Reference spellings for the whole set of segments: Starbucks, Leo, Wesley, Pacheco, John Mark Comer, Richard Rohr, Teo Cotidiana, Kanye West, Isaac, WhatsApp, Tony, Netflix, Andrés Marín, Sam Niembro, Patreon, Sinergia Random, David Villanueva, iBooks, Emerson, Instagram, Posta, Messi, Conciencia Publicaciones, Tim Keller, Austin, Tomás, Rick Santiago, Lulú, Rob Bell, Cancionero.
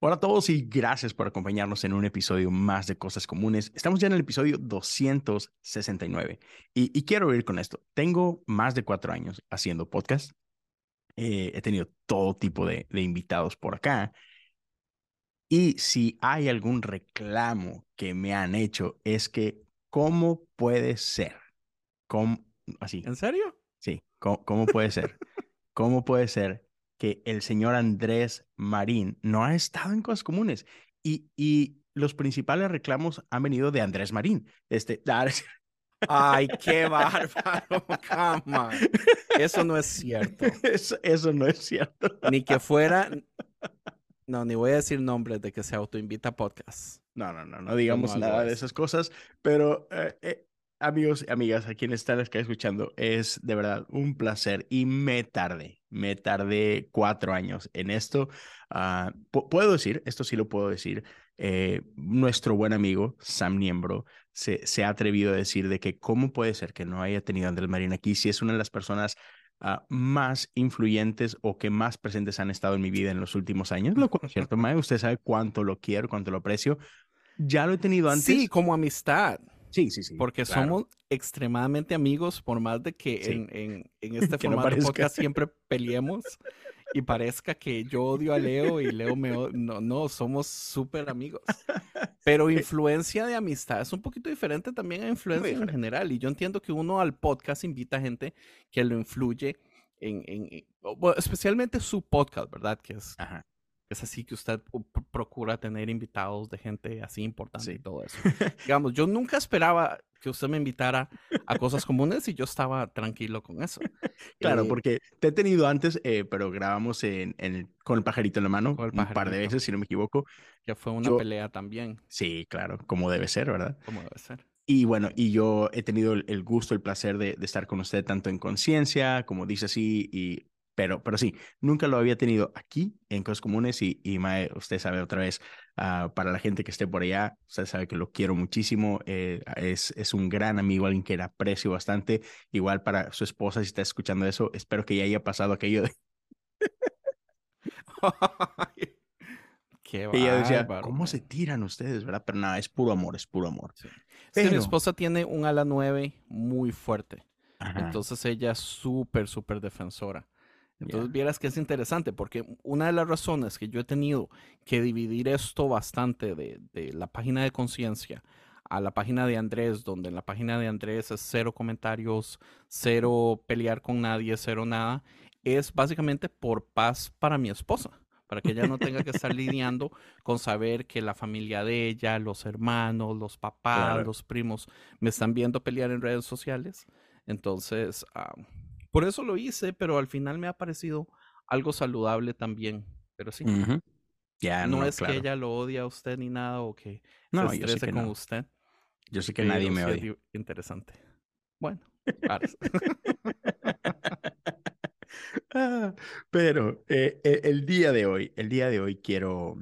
Hola a todos y gracias por acompañarnos en un episodio más de Cosas Comunes. Estamos ya en el episodio 269 y quiero ir con esto. Tengo más de 4 años haciendo podcast. He tenido todo tipo de invitados por acá. Y si hay algún reclamo que me han hecho es que, ¿cómo puede ser? Así. ¿En serio? Sí, ¿cómo puede ser? ¿Cómo puede ser que el señor Andrés Marín no ha estado en Cosas Comunes? Y los principales reclamos han venido de Andrés Marín. ¡Ay, qué bárbaro! Cama. Eso no es cierto. Eso no es cierto. Ni que fuera... No, ni voy a decir nombres de que se autoinvita a podcast. No digamos nada de esas cosas. Pero, amigos y amigas, a quienes están escuchando, es de verdad un placer. Y me tardé 4 años en esto. Puedo decir, esto sí lo puedo decir, nuestro buen amigo Sam Niembro se ha atrevido a decir de que cómo puede ser que no haya tenido a Andrés Marín aquí si es una de las personas más influyentes o que más presentes han estado en mi vida en los últimos años. Lo cual es cierto, Mae, usted sabe cuánto lo quiero, cuánto lo aprecio. Ya lo he tenido antes. Sí, como amistad. Sí. Porque claro, somos extremadamente amigos, por más de que sí, en este formato de podcast siempre peleemos y parezca que yo odio a Leo y Leo me odia. No, somos súper amigos. Pero influencia de amistad es un poquito diferente también a influencia en general. Y yo entiendo que uno al podcast invita a gente que lo influye especialmente su podcast, ¿verdad? Que es... Ajá. Es así que usted procura tener invitados de gente así importante, sí, y todo eso. Digamos, yo nunca esperaba que usted me invitara a Cosas Comunes y yo estaba tranquilo con eso. Claro, porque te he tenido antes, pero grabamos con el pajarito en la mano un par de veces, si no me equivoco. Que fue una pelea también. Sí, claro, como debe ser, ¿verdad? Como debe ser. Y bueno, y yo he tenido el gusto, el placer de estar con usted tanto en Conciencia, como dice así, y... Pero sí, nunca lo había tenido aquí en Cosas Comunes y Mae, usted sabe otra vez, para la gente que esté por allá, usted sabe que lo quiero muchísimo, es un gran amigo, alguien que le aprecio bastante, igual para su esposa si está escuchando eso, espero que ya haya pasado aquello de... Qué bárbaro. Ella decía, ¿cómo se tiran ustedes, verdad? Pero nada, es puro amor, es puro amor. Sí. Pero... mi esposa tiene un ala 9 muy fuerte, ajá, entonces ella es súper defensora. Entonces, yeah, vieras que es interesante, porque una de las razones que yo he tenido que dividir esto bastante de la página de Conciencia a la página de Andrés, donde en la página de Andrés es 0 comentarios, 0 pelear con nadie, 0 nada, es básicamente por paz para mi esposa, para que ella no tenga que estar lidiando con saber que la familia de ella, los hermanos, los papás, claro, los primos, me están viendo pelear en redes sociales. Entonces... por eso lo hice, pero al final me ha parecido algo saludable también. Pero sí, uh-huh, yeah, no es claro, que ella lo odie a usted ni nada o que se estrese con usted. Yo sé que nadie me odia. Interesante. Bueno, pero el día de hoy quiero,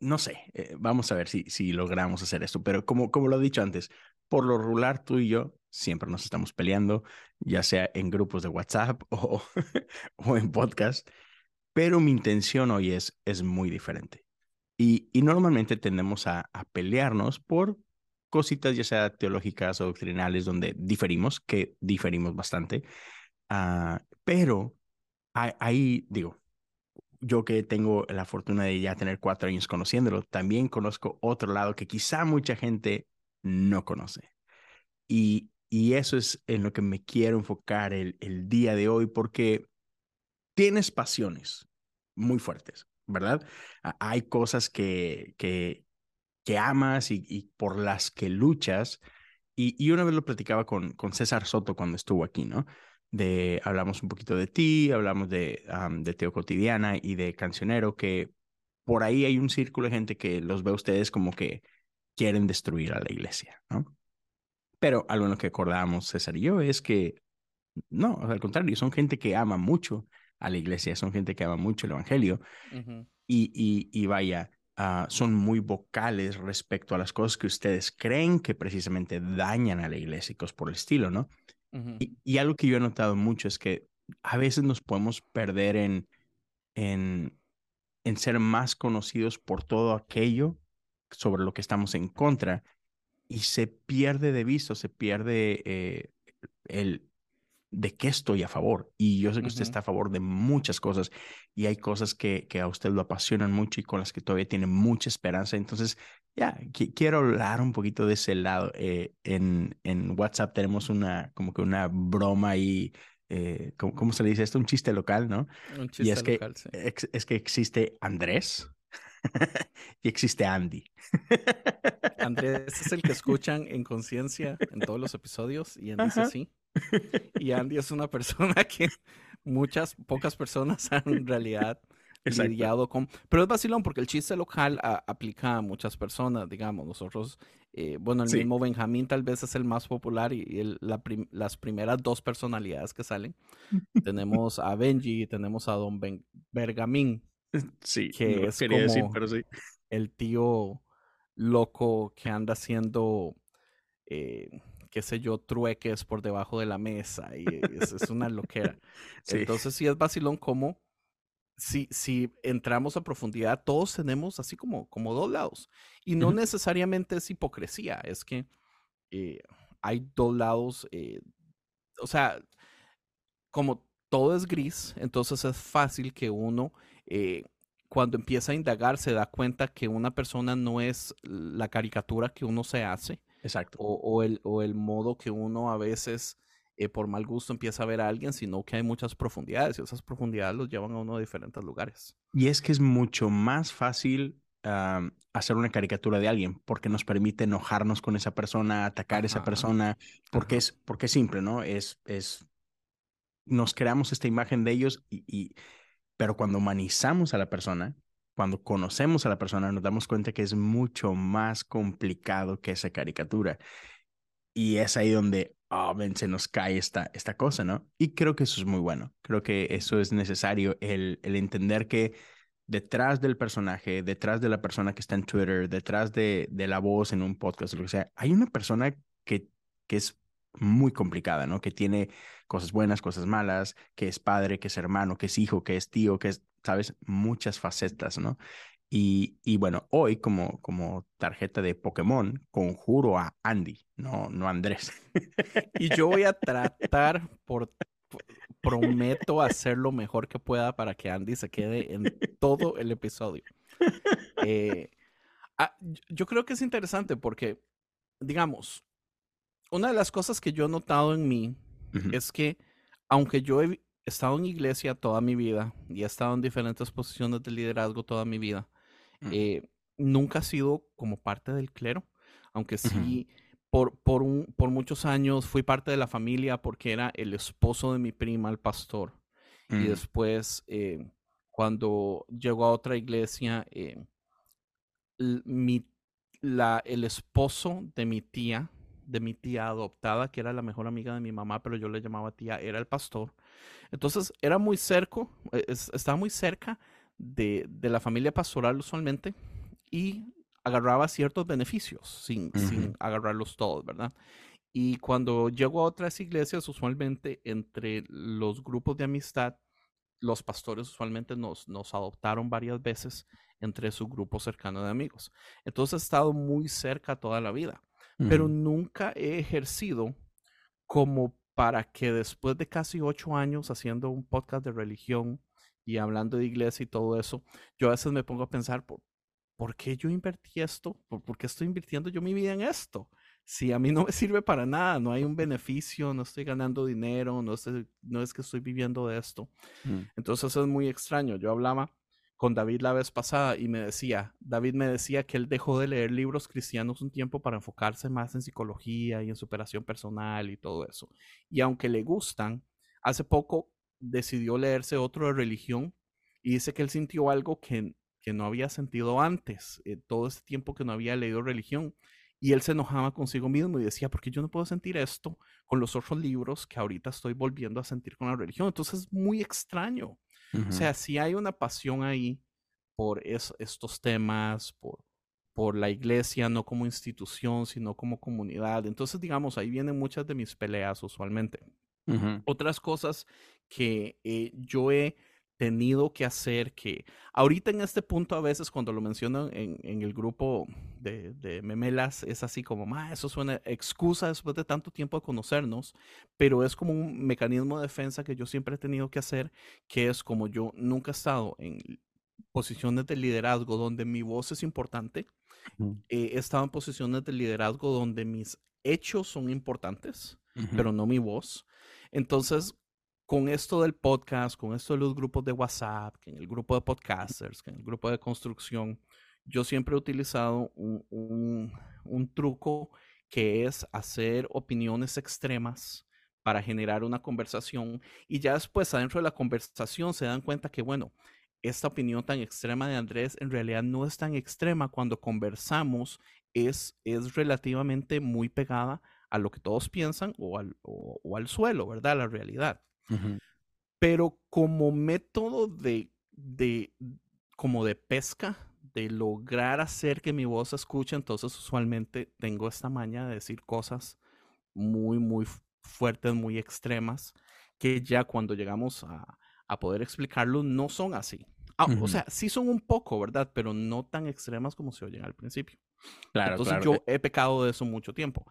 no sé, vamos a ver si logramos hacer esto. Pero como lo he dicho antes, por lo regular tú y yo siempre nos estamos peleando, ya sea en grupos de WhatsApp o en podcast, pero mi intención hoy es muy diferente. Y normalmente tendemos a pelearnos por cositas, ya sea teológicas o doctrinales, donde diferimos bastante. Pero ahí digo, yo que tengo la fortuna de ya tener 4 años conociéndolo, también conozco otro lado que quizá mucha gente no conoce. Y eso es en lo que me quiero enfocar el día de hoy, porque tienes pasiones muy fuertes, ¿verdad? Hay cosas que amas y por las que luchas. Y una vez lo platicaba con César Soto cuando estuvo aquí, ¿no? Hablamos un poquito de ti, hablamos de Teo Cotidiana y de Cancionero, que por ahí hay un círculo de gente que los ve a ustedes como que quieren destruir a la iglesia, ¿no? Pero algo en lo que acordábamos César y yo es que, no, al contrario, son gente que ama mucho a la iglesia, son gente que ama mucho el evangelio, uh-huh, y vaya, son muy vocales respecto a las cosas que ustedes creen que precisamente dañan a la iglesia y cosas por el estilo, ¿no? Uh-huh. Y algo que yo he notado mucho es que a veces nos podemos perder en en ser más conocidos por todo aquello sobre lo que estamos en contra, y se pierde de vista, se pierde el de qué estoy a favor. Y yo sé que usted está a favor de muchas cosas, y hay cosas que a usted lo apasionan mucho y con las que todavía tiene mucha esperanza. Entonces, ya, quiero hablar un poquito de ese lado. En WhatsApp tenemos una, como que una broma ahí, ¿cómo se le dice esto? Un chiste local, ¿no? Un chiste y es local, que, sí. Es que existe Andrés y existe Andy. Andrés es el que escuchan en Conciencia en todos los episodios, y Andy es así. Y Andy es una persona que pocas personas han en realidad lidiado con. Pero es vacilón porque el chiste local aplica a muchas personas, digamos. Nosotros, bueno, el mismo Benjamín tal vez es el más popular y las primeras dos personalidades que salen. Tenemos a Benji y tenemos a Don Bergamín. Sí, que no es quería como decir, pero sí. El tío loco que anda haciendo, qué sé yo, trueques por debajo de la mesa. Y es una loquera. Sí. Entonces sí es vacilón como si entramos a profundidad, todos tenemos así como dos lados. Y no necesariamente es hipocresía, es que hay dos lados. O sea, como todo es gris, entonces es fácil que uno, cuando empieza a indagar, se da cuenta que una persona no es la caricatura que uno se hace. Exacto. O el modo que uno a veces, por mal gusto, empieza a ver a alguien, sino que hay muchas profundidades, y esas profundidades los llevan a uno a diferentes lugares. Y es que es mucho más fácil hacer una caricatura de alguien, porque nos permite enojarnos con esa persona, atacar a esa persona, porque es simple, ¿no? Nos creamos esta imagen de ellos, pero cuando humanizamos a la persona, cuando conocemos a la persona, nos damos cuenta que es mucho más complicado que esa caricatura. Y es ahí donde se nos cae esta cosa, ¿no? Y creo que eso es muy bueno. Creo que eso es necesario, el entender que detrás del personaje, detrás de la persona que está en Twitter, detrás de la voz en un podcast, lo que sea, hay una persona que es muy complicada, ¿no? Que tiene cosas buenas, cosas malas, que es padre, que es hermano, que es hijo, que es tío, que es, ¿sabes? Muchas facetas, ¿no? Y bueno, hoy como tarjeta de Pokémon, conjuro a Andy, no a Andrés. Y yo voy a tratar, prometo hacer lo mejor que pueda para que Andy se quede en todo el episodio. Yo creo que es interesante porque, digamos, una de las cosas que yo he notado en mí es que, aunque yo he estado en iglesia toda mi vida y he estado en diferentes posiciones de liderazgo toda mi vida, nunca he sido como parte del clero, aunque sí por muchos años fui parte de la familia porque era el esposo de mi prima, el pastor. Y después, cuando llegó a otra iglesia, el esposo de mi tía adoptada, que era la mejor amiga de mi mamá, pero yo le llamaba tía, era el pastor. Entonces, era muy cerca, estaba muy cerca de la familia pastoral usualmente, y agarraba ciertos beneficios sin agarrarlos todos, ¿verdad? Y cuando llego a otras iglesias, usualmente entre los grupos de amistad, los pastores usualmente nos adoptaron varias veces entre su grupo cercano de amigos. Entonces, he estado muy cerca toda la vida. Pero nunca he ejercido como para que después de casi 8 años haciendo un podcast de religión y hablando de iglesia y todo eso, yo a veces me pongo a pensar, ¿por qué yo invertí esto? ¿Por qué estoy invirtiendo yo mi vida en esto? Si a mí no me sirve para nada, no hay un beneficio, no estoy ganando dinero, no es que estoy viviendo de esto. Entonces es muy extraño. Yo hablaba con David la vez pasada y David me decía que él dejó de leer libros cristianos un tiempo para enfocarse más en psicología y en superación personal y todo eso. Y aunque le gustan, hace poco decidió leerse otro de religión y dice que él sintió algo que no había sentido antes, todo ese tiempo que no había leído religión. Y él se enojaba consigo mismo y decía, ¿por qué yo no puedo sentir esto con los otros libros que ahorita estoy volviendo a sentir con la religión? Entonces es muy extraño. O sea, sí hay una pasión ahí por estos temas, por la iglesia, no como institución, sino como comunidad. Entonces, digamos, ahí vienen muchas de mis peleas usualmente. Otras cosas que yo he tenido que hacer que ahorita en este punto a veces cuando lo mencionan en el grupo de memelas es así como, eso suena excusa después de tanto tiempo de conocernos, pero es como un mecanismo de defensa que yo siempre he tenido que hacer, que es como yo nunca he estado en posiciones de liderazgo donde mi voz es importante, he estado en posiciones de liderazgo donde mis hechos son importantes, pero no mi voz. Entonces, con esto del podcast, con esto de los grupos de WhatsApp, que en el grupo de podcasters, que en el grupo de construcción, yo siempre he utilizado un truco que es hacer opiniones extremas para generar una conversación y ya después adentro de la conversación se dan cuenta que, bueno, esta opinión tan extrema de Andrés en realidad no es tan extrema. Cuando conversamos es relativamente muy pegada a lo que todos piensan o al suelo, ¿verdad? La realidad. Pero como método como de pesca, de lograr hacer que mi voz se escuche, entonces usualmente tengo esta maña de decir cosas muy, muy fuertes, muy extremas, que ya cuando llegamos a poder explicarlo no son así. O sea, sí son un poco, ¿verdad? Pero no tan extremas como se oyen al principio. Claro, entonces yo he pecado de eso mucho tiempo.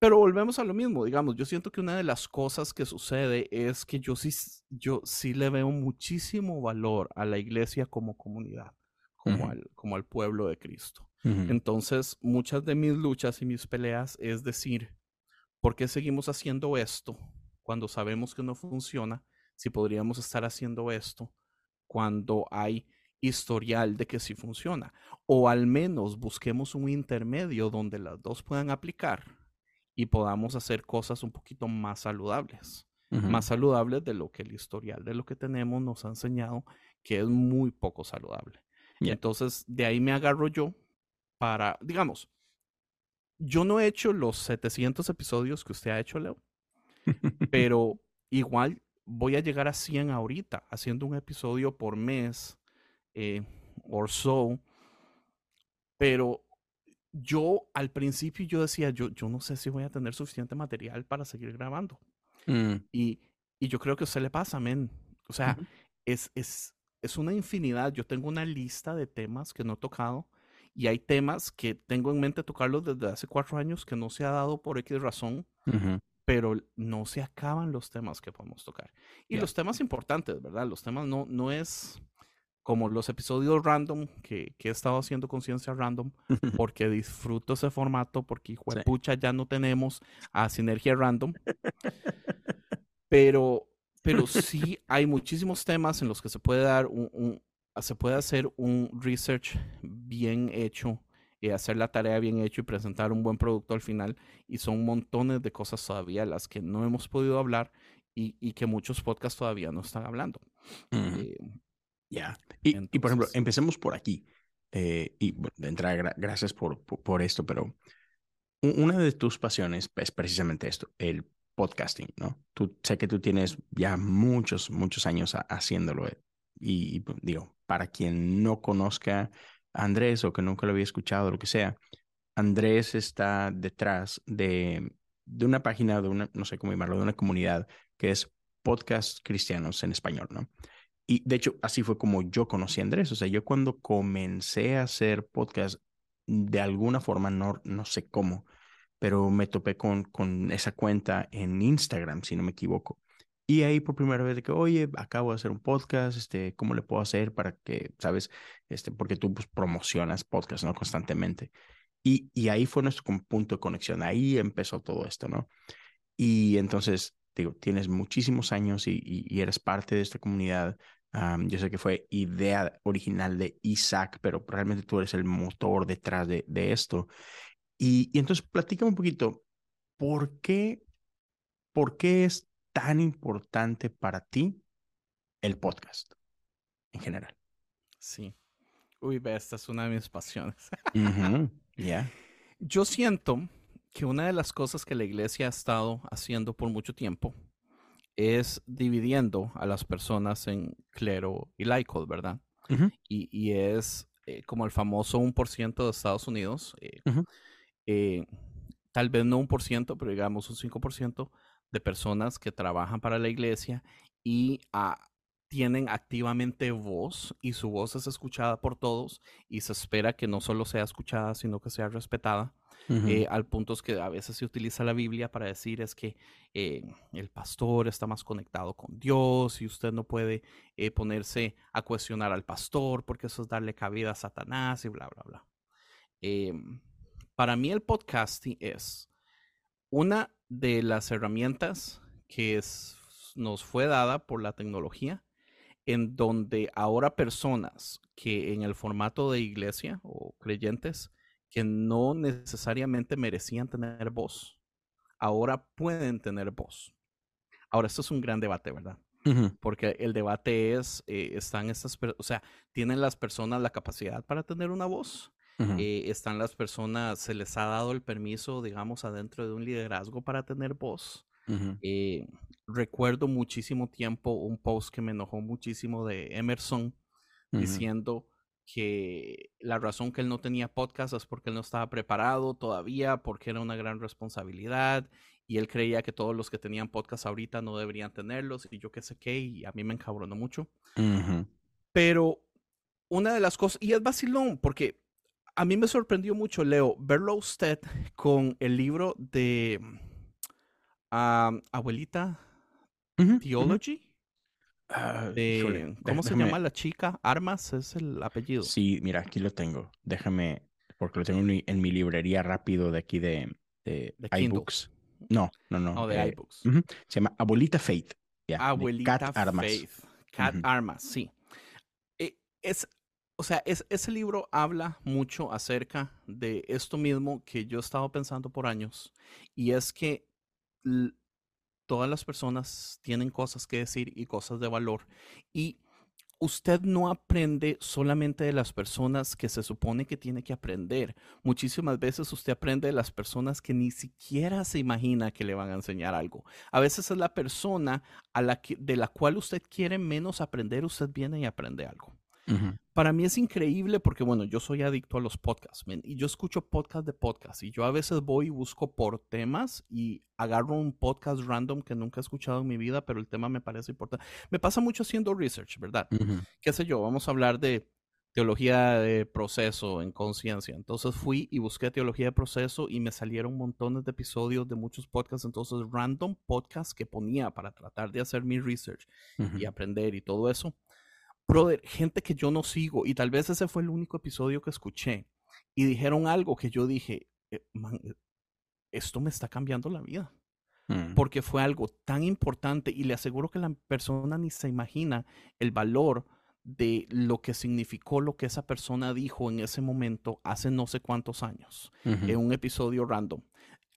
Pero volvemos a lo mismo, digamos, yo siento que una de las cosas que sucede es que yo sí le veo muchísimo valor a la iglesia como comunidad, como al pueblo de Cristo. Entonces, muchas de mis luchas y mis peleas es decir, ¿por qué seguimos haciendo esto cuando sabemos que no funciona? Si podríamos estar haciendo esto cuando hay historial de que sí funciona. O al menos busquemos un intermedio donde las dos puedan aplicar y podamos hacer cosas un poquito más saludables. Más saludables de lo que el historial de lo que tenemos nos ha enseñado, que es muy poco saludable. Entonces, de ahí me agarro yo para, digamos, yo no he hecho los 700 episodios que usted ha hecho, Leo, pero igual voy a llegar a 100 ahorita, haciendo un episodio por mes, or so, pero... Yo al principio yo decía, yo no sé si voy a tener suficiente material para seguir grabando. Y yo creo que a usted le pasa, men. O sea, es una infinidad. Yo tengo una lista de temas que no he tocado y hay temas que tengo en mente tocarlos desde hace 4 años que no se ha dado por X razón, pero no se acaban los temas que podemos tocar. Y los temas importantes, ¿verdad? Los temas no es... como los episodios random que he estado haciendo Conciencia Random, porque disfruto ese formato, porque hijo de pucha ya no tenemos a Sinergia Random. Pero sí hay muchísimos temas en los que se puede dar se puede hacer un research bien hecho, hacer la tarea bien hecho y presentar un buen producto al final. Y son montones de cosas todavía las que no hemos podido hablar y que muchos podcasts todavía no están hablando. Entonces... y por ejemplo, empecemos por aquí. Y bueno, de entrada, gracias por esto, pero una de tus pasiones es precisamente esto, el podcasting, ¿no? Sé que tú tienes ya muchos años haciéndolo. Y digo, para quien no conozca a Andrés o que nunca lo había escuchado, lo que sea, Andrés está detrás de una página, de una, no sé cómo llamarlo, de una comunidad que es Podcast Cristianos en Español, ¿no? Y de hecho, así fue como yo conocí a Andrés. O sea, yo cuando comencé a hacer podcast, de alguna forma, no sé cómo, pero me topé con esa cuenta en Instagram, si no me equivoco. Y ahí por primera vez de que, oye, acabo de hacer un podcast, ¿cómo le puedo hacer para que, sabes? Porque tú pues, promocionas podcast, ¿no? Constantemente. Y ahí fue nuestro punto de conexión. Ahí empezó todo esto, ¿no? Y entonces, digo, tienes muchísimos años y eres parte de esta comunidad. Yo sé que fue idea original de Isaac, pero realmente tú eres el motor detrás de esto. Y entonces platícame un poquito, ¿por qué es tan importante para ti el podcast en general? Sí. Uy, esta es una de mis pasiones. Yo siento que una de las cosas que la iglesia ha estado haciendo por mucho tiempo es dividiendo a las personas en clero y laicos, ¿verdad? Y es como el famoso 1% de Estados Unidos, tal vez no 1%, pero digamos un 5% de personas que trabajan para la iglesia y tienen activamente voz y su voz es escuchada por todos y se espera que no solo sea escuchada, sino que sea respetada. Uh-huh. Al punto es que a veces se utiliza la Biblia para decir es que el pastor está más conectado con Dios y usted no puede ponerse a cuestionar al pastor porque eso es darle cabida a Satanás y bla, bla, bla. Para mí el podcasting es una de las herramientas que nos fue dada por la tecnología, en donde ahora personas que en el formato de iglesia o creyentes que no necesariamente merecían tener voz, ahora pueden tener voz. Ahora, esto es un gran debate, ¿verdad? Uh-huh. Porque el debate es, están estas, o sea, ¿tienen las personas la capacidad para tener una voz? Uh-huh. Están las personas, ¿se les ha dado el permiso, digamos, adentro de un liderazgo para tener voz? Uh-huh. Recuerdo muchísimo tiempo un post que me enojó muchísimo de Emerson, uh-huh, diciendo que la razón que él no tenía podcast es porque él no estaba preparado todavía, porque era una gran responsabilidad y él creía que todos los que tenían podcast ahorita no deberían tenerlos y yo qué sé qué, y a mí me encabronó mucho. Uh-huh. Pero una de las cosas, y es vacilón, porque a mí me sorprendió mucho, Leo, verlo a usted con el libro de Abuelita Theology. ¿Cómo se llama la chica? Armas es el apellido. Sí, mira, aquí lo tengo. Déjame, porque lo tengo en mi librería rápido de aquí de iBooks. No, de iBooks. Uh-huh. Se llama Abuelita Faith. Yeah, Abuelita Cat Armas. Cat Armas, sí. Ese libro habla mucho acerca de esto mismo que yo he estado pensando por años, y es que todas las personas tienen cosas que decir y cosas de valor. Y usted no aprende solamente de las personas que se supone que tiene que aprender. Muchísimas veces usted aprende de las personas que ni siquiera se imagina que le van a enseñar algo. A veces es la persona de la cual usted quiere menos aprender, usted viene y aprende algo. Uh-huh. Para mí es increíble porque, bueno, yo soy adicto a los podcasts, man, y yo escucho podcast y yo a veces voy y busco por temas y agarro un podcast random que nunca he escuchado en mi vida, pero el tema me parece importante. Me pasa mucho haciendo research, ¿verdad? Uh-huh. Qué sé yo, vamos a hablar de teología de proceso en conciencia. Entonces fui y busqué teología de proceso y me salieron montones de episodios de muchos podcasts. Entonces, random podcasts que ponía para tratar de hacer mi research, uh-huh, y aprender y todo eso. Brother, gente que yo no sigo, y tal vez ese fue el único episodio que escuché, y dijeron algo que yo dije, man, esto me está cambiando la vida, porque fue algo tan importante, y le aseguro que la persona ni se imagina el valor de lo que significó lo que esa persona dijo en ese momento hace no sé cuántos años, en un episodio random,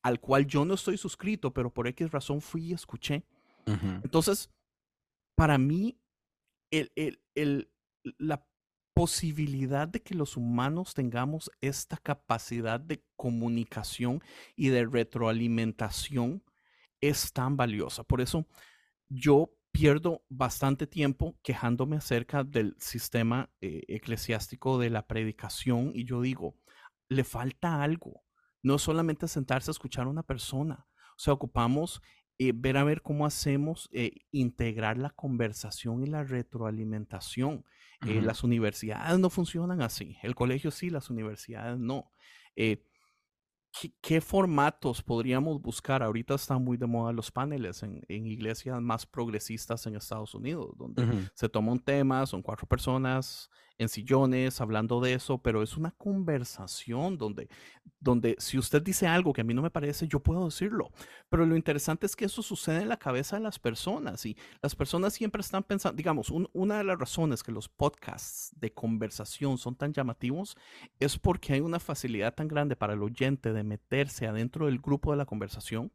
al cual yo no estoy suscrito, pero por X razón fui y escuché. Entonces, para mí, la posibilidad de que los humanos tengamos esta capacidad de comunicación y de retroalimentación es tan valiosa. Por eso yo pierdo bastante tiempo quejándome acerca del sistema eclesiástico de la predicación, y yo digo, le falta algo. No solamente sentarse a escuchar a una persona. O sea, ocupamos ver cómo hacemos integrar la conversación y la retroalimentación. Uh-huh. Las universidades no funcionan así. El colegio sí, las universidades no. ¿Qué formatos podríamos buscar? Ahorita están muy de moda los paneles en iglesias más progresistas en Estados Unidos, donde uh-huh, se toma un tema, son 4 personas en sillones hablando de eso, pero es una conversación donde si usted dice algo que a mí no me parece, yo puedo decirlo. Pero lo interesante es que eso sucede en la cabeza de las personas, y las personas siempre están pensando, digamos, una de las razones que los podcasts de conversación son tan llamativos es porque hay una facilidad tan grande para el oyente de meterse adentro del grupo de la conversación.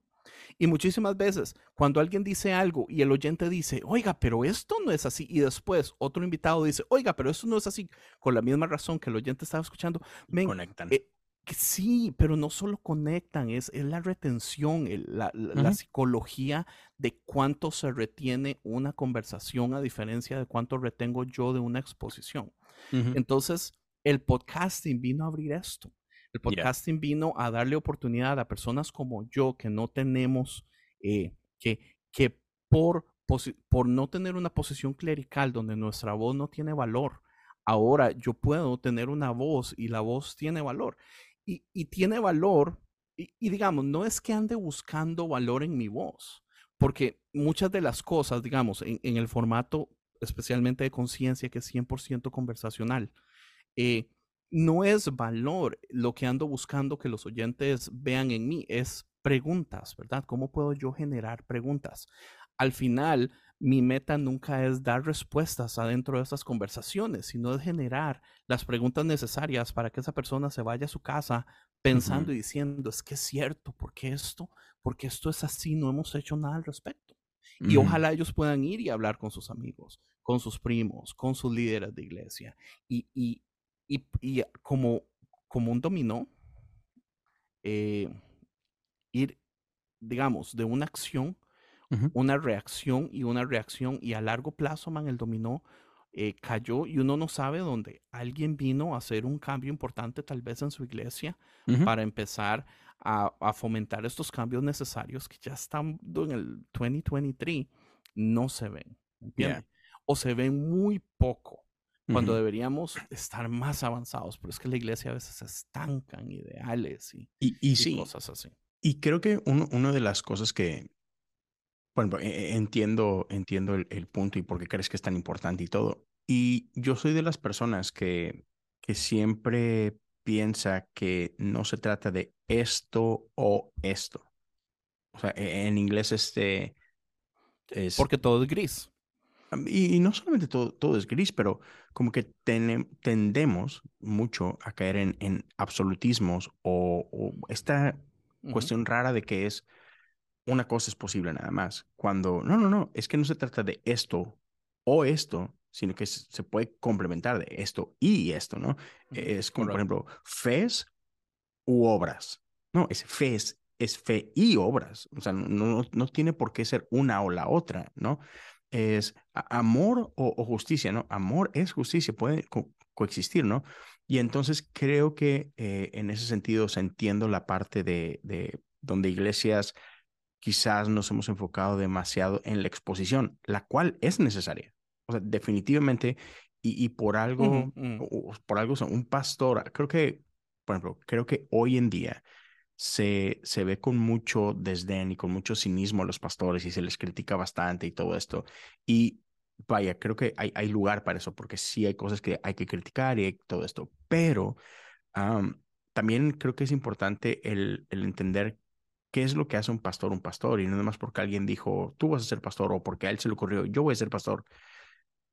Y muchísimas veces cuando alguien dice algo y el oyente dice, oiga, pero esto no es así, y después otro invitado dice, oiga, pero esto no es así, con la misma razón que el oyente estaba escuchando, conectan. Sí, pero no solo conectan, es la retención, la psicología de cuánto se retiene una conversación a diferencia de cuánto retengo yo de una exposición. Uh-huh. Entonces, el podcasting vino a abrir esto. El podcasting vino a darle oportunidad a personas como yo que no tenemos, que por por no tener una posición clerical donde nuestra voz no tiene valor, ahora yo puedo tener una voz y la voz tiene valor. Y tiene valor, y digamos, no es que ande buscando valor en mi voz, porque muchas de las cosas, digamos, en el formato especialmente de conciencia, que es 100% conversacional, no es valor lo que ando buscando que los oyentes vean en mí, es preguntas, ¿verdad? ¿Cómo puedo yo generar preguntas? Al final, mi meta nunca es dar respuestas adentro de estas conversaciones, sino es generar las preguntas necesarias para que esa persona se vaya a su casa pensando y diciendo, es que es cierto, ¿por qué esto es así? No hemos hecho nada al respecto. Y ojalá ellos puedan ir y hablar con sus amigos, con sus primos, con sus líderes de iglesia. Y como un dominó, ir, digamos, de una acción, una reacción y una reacción. Y a largo plazo, man, el dominó cayó y uno no sabe dónde. Alguien vino a hacer un cambio importante tal vez en su iglesia para empezar a fomentar estos cambios necesarios que ya están en el 2023, no se ven, ¿entiendes? O se ven muy poco, cuando deberíamos estar más avanzados, pero es que la iglesia a veces se estanca en ideales y cosas así. Y creo que una de las cosas que, bueno, entiendo el punto y por qué crees que es tan importante y todo, y yo soy de las personas que siempre piensa que no se trata de esto o esto. O sea, en inglés porque todo es gris. Y no solamente todo es gris, pero como que tendemos mucho a caer en absolutismos o esta cuestión rara de que es una cosa es posible nada más. Cuando no, es que no se trata de esto o esto, sino que se puede complementar de esto y esto, ¿no? Es como, por ejemplo, fes u obras. No, es fes, es fe y obras. O sea, no tiene por qué ser una o la otra, ¿no? Es amor o justicia, ¿no? Amor es justicia, pueden coexistir, ¿no? Y entonces creo que en ese sentido se entiende la parte de donde iglesias quizás nos hemos enfocado demasiado en la exposición, la cual es necesaria. O sea, definitivamente, y por algo, o sea, un pastor, creo que, por ejemplo, hoy en día se ve con mucho desdén y con mucho cinismo a los pastores y se les critica bastante y todo esto. Y vaya, creo que hay lugar para eso, porque sí hay cosas que hay que criticar y todo esto. Pero también creo que es importante el entender qué es lo que hace un pastor, y no nada más porque alguien dijo, tú vas a ser pastor, o porque a él se le ocurrió, yo voy a ser pastor.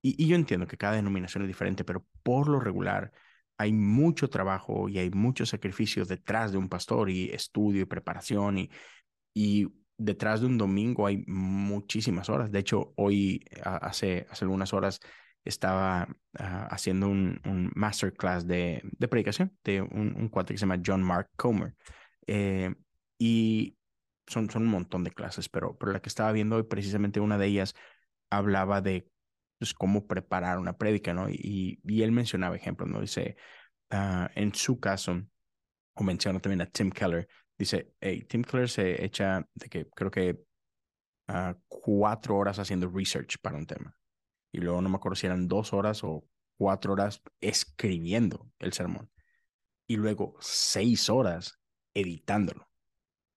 Y yo entiendo que cada denominación es diferente, pero por lo regular hay mucho trabajo y hay muchos sacrificios detrás de un pastor y estudio y preparación y detrás de un domingo hay muchísimas horas. De hecho, hoy, hace algunas horas, estaba haciendo un masterclass de predicación de un cuate que se llama John Mark Comer. Y son un montón de clases, pero la que estaba viendo hoy, precisamente una de ellas, hablaba de cómo preparar una prédica, ¿no? Y él mencionaba ejemplos, ¿no? Dice, en su caso, o menciona también a Tim Keller, dice, hey, Tim Keller se echa, de que creo que 4 horas haciendo research para un tema. Y luego no me acuerdo si eran 2 horas o 4 horas escribiendo el sermón. Y luego 6 horas editándolo.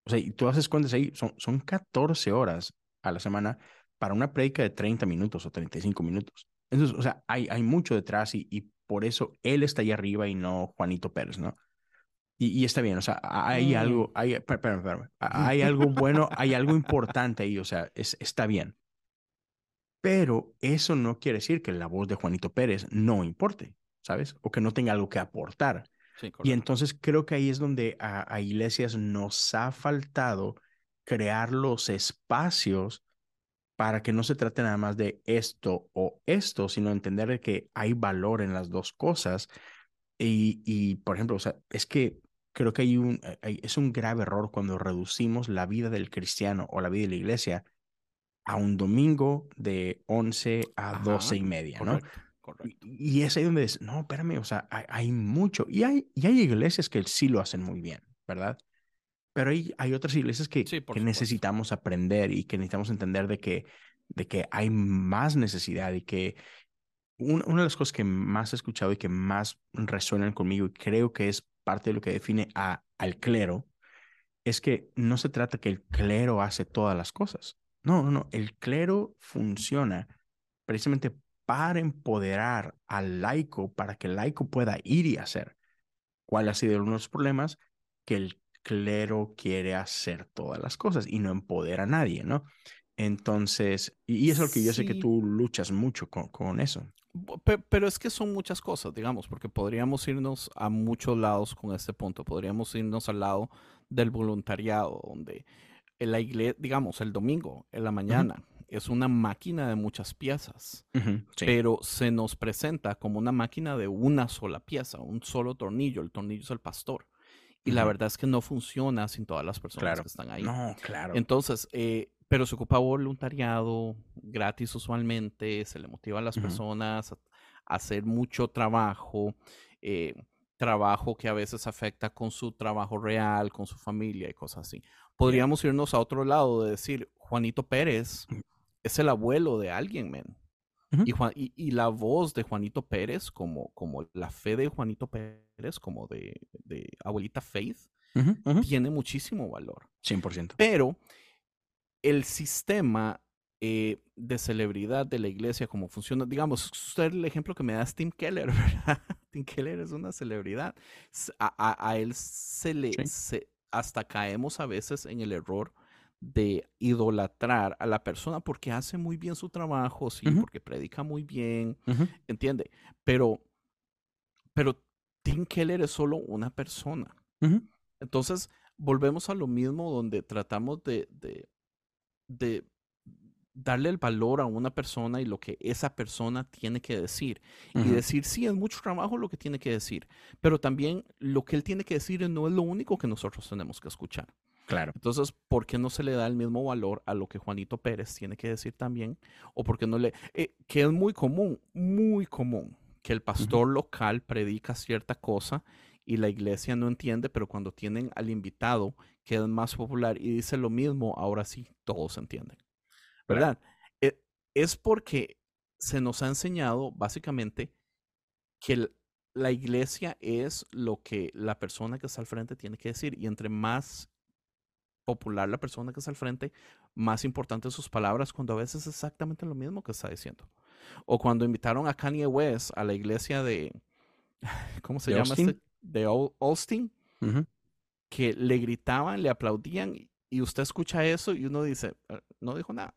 O sea, y tú haces cuentas ahí, son 14 horas a la semana para una prédica de 30 minutos o 35 minutos. Entonces, o sea, hay mucho detrás y por eso él está allá arriba y no Juanito Pérez, ¿no? Y está bien, o sea, hay algo bueno, hay algo importante ahí, o sea, está bien. Pero eso no quiere decir que la voz de Juanito Pérez no importe, ¿sabes? O que no tenga algo que aportar. Sí, correcto. Y entonces creo que ahí es donde a iglesias nos ha faltado crear los espacios para que no se trate nada más de esto o esto, sino entender que hay valor en las dos cosas. Y por ejemplo, o sea, es que creo que es un grave error cuando reducimos la vida del cristiano o la vida de la iglesia a un domingo de 11 a 12:30, ¿no? Correcto. Y es ahí donde dices, no, espérame, o sea, hay mucho. Y hay iglesias que sí lo hacen muy bien, ¿verdad? Pero hay otras iglesias que necesitamos aprender y que necesitamos entender de que de que hay más necesidad y que una de las cosas que más he escuchado y que más resuenan conmigo, y creo que es parte de lo que define al clero, es que no se trata que el clero hace todas las cosas. No. El clero funciona precisamente para empoderar al laico, para que el laico pueda ir y hacer. ¿Cuál ha sido uno de los problemas? Que el clero quiere hacer todas las cosas y no empodera a nadie, ¿no? Entonces, y eso es lo que yo sé que tú luchas mucho con eso. Pero es que son muchas cosas, digamos, porque podríamos irnos a muchos lados con este punto. Podríamos irnos al lado del voluntariado, donde la iglesia, digamos, el domingo, en la mañana, uh-huh, es una máquina de muchas piezas, uh-huh, sí, pero se nos presenta como una máquina de una sola pieza, un solo tornillo. El tornillo es el pastor. Y la verdad es que no funciona sin todas las personas, claro, que están ahí. No, claro. Entonces, pero se ocupa voluntariado, gratis usualmente, se le motiva a las, uh-huh, personas a hacer mucho trabajo, trabajo que a veces afecta con su trabajo real, con su familia y cosas así. Podríamos irnos a otro lado de decir, Juanito Pérez es el abuelo de alguien, men. Uh-huh. Y la voz de Juanito Pérez, como la fe de Juanito Pérez, como de Abuelita Faith, uh-huh, uh-huh, tiene muchísimo valor. 100%. Pero el sistema de celebridad de la iglesia, cómo funciona, digamos, usted el ejemplo que me da es Tim Keller, ¿verdad? Tim Keller es una celebridad. A él se le... ¿Sí? Hasta caemos a veces en el error de idolatrar a la persona porque hace muy bien su trabajo, sí, uh-huh, porque predica muy bien, uh-huh, ¿entiende? Pero Tim Keller es solo una persona. Uh-huh. Entonces, volvemos a lo mismo donde tratamos de darle el valor a una persona y lo que esa persona tiene que decir. Uh-huh. Y decir, sí, es mucho trabajo lo que tiene que decir, pero también lo que él tiene que decir no es lo único que nosotros tenemos que escuchar. Claro. Entonces, ¿por qué no se le da el mismo valor a lo que Juanito Pérez tiene que decir también? O por qué no le... que es muy común, que el pastor, uh-huh, local predica cierta cosa y la iglesia no entiende, pero cuando tienen al invitado que es más popular y dice lo mismo, ahora sí, todos entienden. ¿Verdad? Claro. Es porque se nos ha enseñado básicamente que la iglesia es lo que la persona que está al frente tiene que decir, y entre más popular la persona que está al frente, más importantes sus palabras, cuando a veces es exactamente lo mismo que está diciendo. O cuando invitaron a Kanye West a la iglesia de... ¿Cómo se llama? Austin. De Austin. Uh-huh. Que le gritaban, le aplaudían, y usted escucha eso y uno dice, no dijo nada.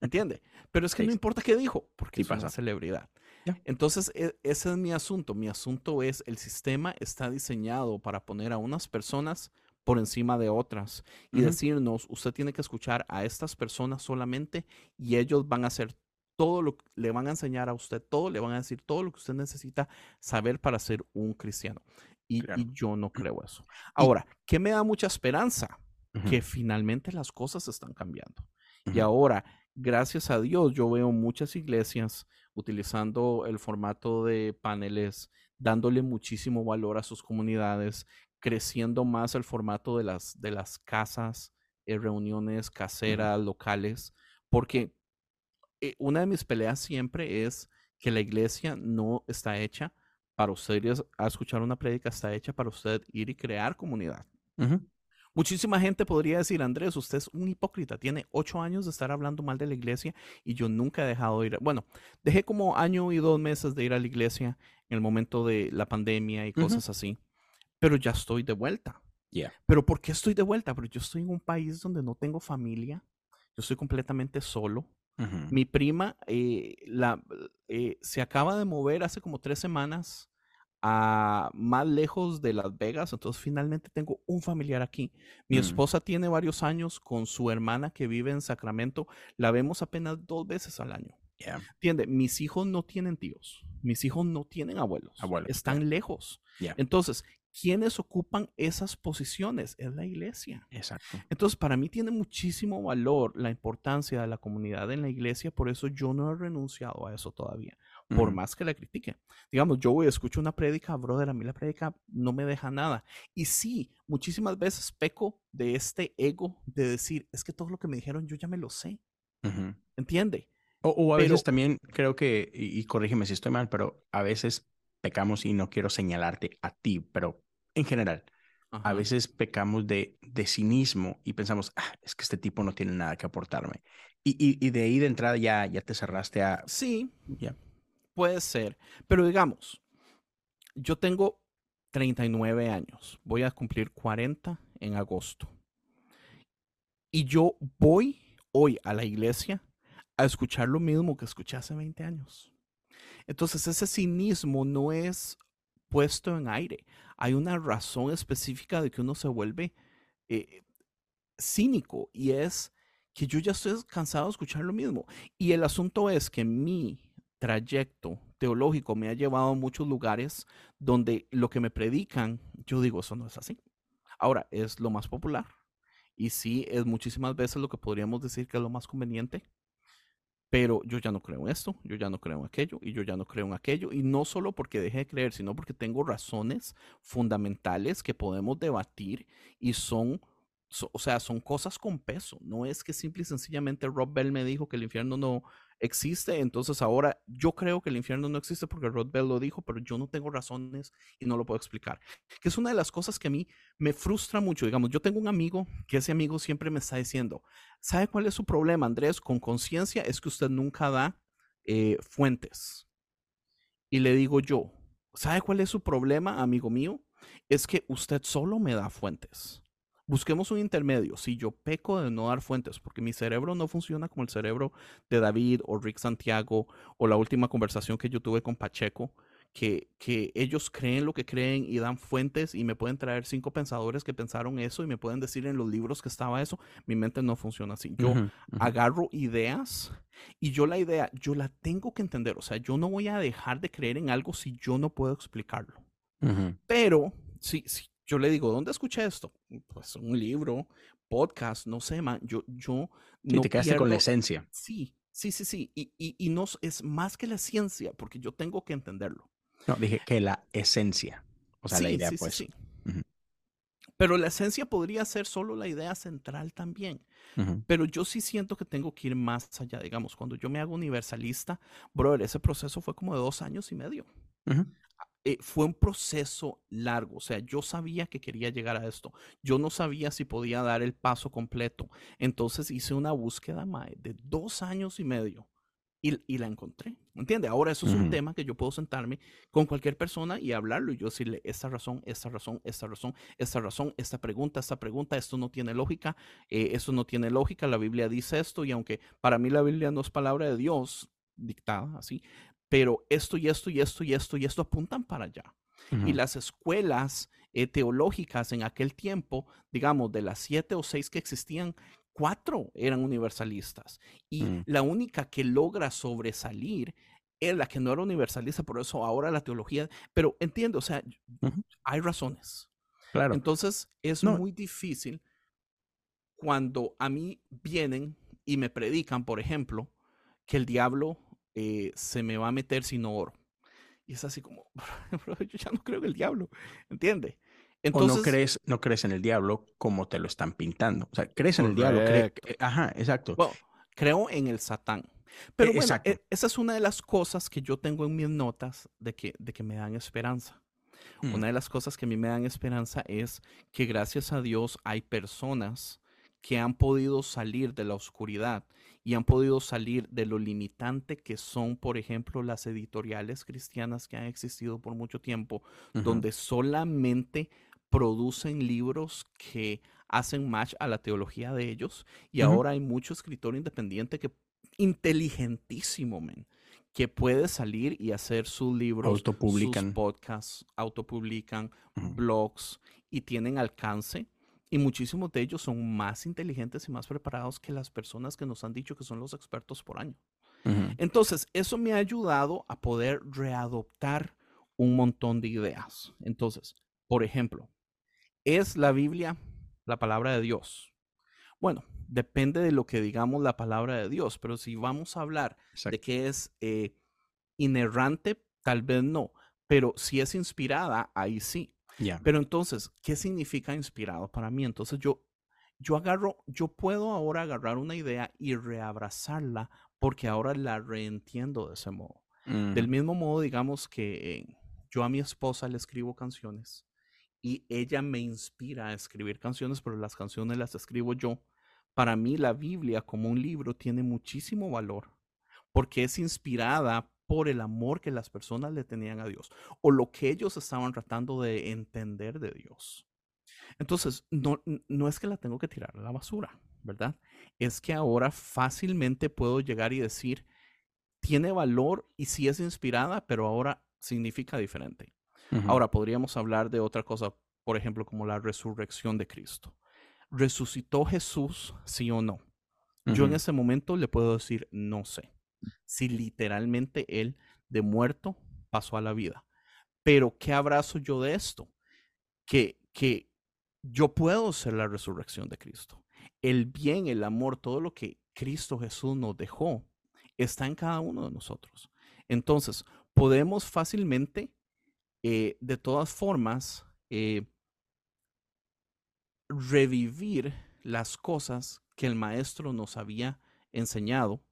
¿Entiende? Pero es que no importa qué dijo, porque es una celebridad. Yeah. Entonces, ese es mi asunto. Mi asunto es, el sistema está diseñado para poner a unas personas por encima de otras y, uh-huh, decirnos, usted tiene que escuchar a estas personas solamente y ellos van a hacer todo lo que le van a enseñar a usted, todo le van a decir todo lo que usted necesita saber para ser un cristiano. Y yo no creo eso. Ahora, ¿qué me da mucha esperanza? Uh-huh. Que finalmente las cosas están cambiando. Uh-huh. Y ahora, gracias a Dios, yo veo muchas iglesias utilizando el formato de paneles, dándole muchísimo valor a sus comunidades, creciendo más el formato de las casas, reuniones caseras, uh-huh, locales, porque una de mis peleas siempre es que la iglesia no está hecha para usted ir a escuchar una prédica, está hecha para usted ir y crear comunidad. Uh-huh. Muchísima gente podría decir, Andrés, usted es un hipócrita, tiene 8 años de estar hablando mal de la iglesia y yo nunca he dejado de ir. Bueno, dejé como 1 año y 2 meses de ir a la iglesia en el momento de la pandemia y cosas, uh-huh, así. Pero ya estoy de vuelta. Yeah. ¿Pero por qué estoy de vuelta? Porque yo estoy en un país donde no tengo familia. Yo estoy completamente solo. Uh-huh. Mi prima se acaba de mover hace como 3 semanas a más lejos de Las Vegas. Entonces, finalmente tengo un familiar aquí. Mi, uh-huh, esposa tiene varios años con su hermana que vive en Sacramento. La vemos apenas 2 veces al año. Yeah. ¿Entiende? Mis hijos no tienen tíos. Mis hijos no tienen abuelos. Están, yeah, lejos. Yeah. Entonces, ¿quiénes ocupan esas posiciones? Es la iglesia. Exacto. Entonces, para mí tiene muchísimo valor la importancia de la comunidad en la iglesia, por eso yo no he renunciado a eso todavía, por, mm, más que la critique. Digamos, yo voy a escuchar una prédica, brother, a mí la prédica no me deja nada. Y sí, muchísimas veces peco de este ego de decir, es que todo lo que me dijeron yo ya me lo sé. Uh-huh. ¿Entiende? O a veces también creo que, y corrígeme si estoy mal, pero a veces pecamos, y no quiero señalarte a ti, pero en general, ajá, a veces pecamos de cinismo y pensamos, es que este tipo no tiene nada que aportarme. Y de ahí de entrada ya te cerraste a... Sí, yeah, puede ser. Pero digamos, yo tengo 39 años, voy a cumplir 40 en agosto. Y yo voy hoy a la iglesia a escuchar lo mismo que escuché hace 20 años. Entonces ese cinismo no es puesto en aire. Hay una razón específica de que uno se vuelve cínico, y es que yo ya estoy cansado de escuchar lo mismo. Y el asunto es que mi trayecto teológico me ha llevado a muchos lugares donde lo que me predican, yo digo, eso no es así. Ahora, es lo más popular, y sí, es muchísimas veces lo que podríamos decir que es lo más conveniente. Pero yo ya no creo en esto, yo ya no creo en aquello, y yo ya no creo en aquello. Y no solo porque deje de creer, sino porque tengo razones fundamentales que podemos debatir, y son cosas con peso. No es que simple y sencillamente Rob Bell me dijo que el infierno no existe, entonces ahora yo creo que el infierno no existe porque Rob Bell lo dijo, pero yo no tengo razones y no lo puedo explicar. Que es una de las cosas que a mí me frustra mucho. Digamos, yo tengo un amigo que ese amigo siempre me está diciendo, ¿sabe cuál es su problema, Andrés, con Conciencia? Es que usted nunca da fuentes. Y le digo yo, ¿sabe cuál es su problema, amigo mío? Es que usted solo me da fuentes. Busquemos un intermedio. Si yo peco de no dar fuentes, porque mi cerebro no funciona como el cerebro de David o Rick Santiago, o la última conversación que yo tuve con Pacheco, que ellos creen lo que creen y dan fuentes, y me pueden traer 5 pensadores que pensaron eso y me pueden decir en los libros que estaba eso. Mi mente no funciona así. Yo agarro ideas, y yo la tengo que entender. O sea, yo no voy a dejar de creer en algo si yo no puedo explicarlo. Uh-huh. Pero sí. Yo le digo, ¿dónde escuché esto? Pues un libro, podcast, no sé, man. Yo sí, no te quedaste con la esencia. Sí. Y no, es más que la ciencia, porque yo tengo que entenderlo. No, dije que la esencia. O sea, sí, la idea, sí, pues. Sí. Uh-huh. Pero la esencia podría ser solo la idea central también. Uh-huh. Pero yo sí siento que tengo que ir más allá. Digamos, cuando yo me hago universalista, brother, ese proceso fue como de 2 años y medio. Uh-huh. Fue un proceso largo. O sea, yo sabía que quería llegar a esto. Yo no sabía si podía dar el paso completo. Entonces hice una búsqueda de 2 años y medio y la encontré. ¿Entiendes? Ahora eso es un tema que yo puedo sentarme con cualquier persona y hablarlo, y yo decirle esta razón, esta pregunta, esto no tiene lógica, la Biblia dice esto, y aunque para mí la Biblia no es palabra de Dios dictada así, pero esto apuntan para allá. Uh-huh. Y las escuelas teológicas en aquel tiempo, digamos, de las 7 o 6 que existían, 4 eran universalistas. Y la única que logra sobresalir es la que no era universalista, por eso ahora la teología... Pero entiendo, o sea, hay razones. Claro. Entonces, es muy difícil cuando a mí vienen y me predican, por ejemplo, que el diablo... se me va a meter si no oro. Y es así como, bro, yo ya no creo en el diablo, ¿entiendes? Entonces, o no crees en el diablo como te lo están pintando. O sea, crees en el diablo. Ajá, exacto. Bueno, creo en el Satán. Pero bueno, exacto. Esa es una de las cosas que yo tengo en mis notas de que me dan esperanza. Una de las cosas que a mí me dan esperanza es que gracias a Dios hay personas que han podido salir de la oscuridad y han podido salir de lo limitante que son, por ejemplo, las editoriales cristianas que han existido por mucho tiempo, donde solamente producen libros que hacen match a la teología de ellos. Y ahora hay mucho escritor independiente que, inteligentísimo, que puede salir y hacer sus libros, autopublican, sus podcasts, autopublican, blogs, y tienen alcance. Y muchísimos de ellos son más inteligentes y más preparados que las personas que nos han dicho que son los expertos por año. Entonces, eso me ha ayudado a poder readoptar un montón de ideas. Entonces, por ejemplo, ¿es la Biblia la palabra de Dios? Bueno, depende de lo que digamos la palabra de Dios, pero si vamos a hablar de que es inerrante, tal vez no. Pero si es inspirada, ahí sí. Yeah. Pero entonces, ¿qué significa inspirado para mí? Entonces yo yo puedo ahora agarrar una idea y reabrazarla porque ahora la reentiendo de ese modo. Mm. Del mismo modo, digamos que yo a mi esposa le escribo canciones y ella me inspira a escribir canciones, pero las canciones las escribo yo. Para mí la Biblia como un libro tiene muchísimo valor porque es inspirada por el amor que las personas le tenían a Dios o lo que ellos estaban tratando de entender de Dios. Entonces, no es que la tengo que tirar a la basura, ¿verdad? Es que ahora fácilmente puedo llegar y decir, tiene valor y sí es inspirada, pero ahora significa diferente. Uh-huh. Ahora podríamos hablar de otra cosa, por ejemplo, como la resurrección de Cristo. ¿Resucitó Jesús, sí o no? Uh-huh. Yo en ese momento le puedo decir, no sé. Si literalmente él de muerto pasó a la vida. Pero ¿qué abrazo yo de esto? Que yo puedo ser la resurrección de Cristo. El bien, el amor, todo lo que Cristo Jesús nos dejó está en cada uno de nosotros. Entonces, podemos fácilmente, de todas formas, revivir las cosas que el maestro nos había enseñado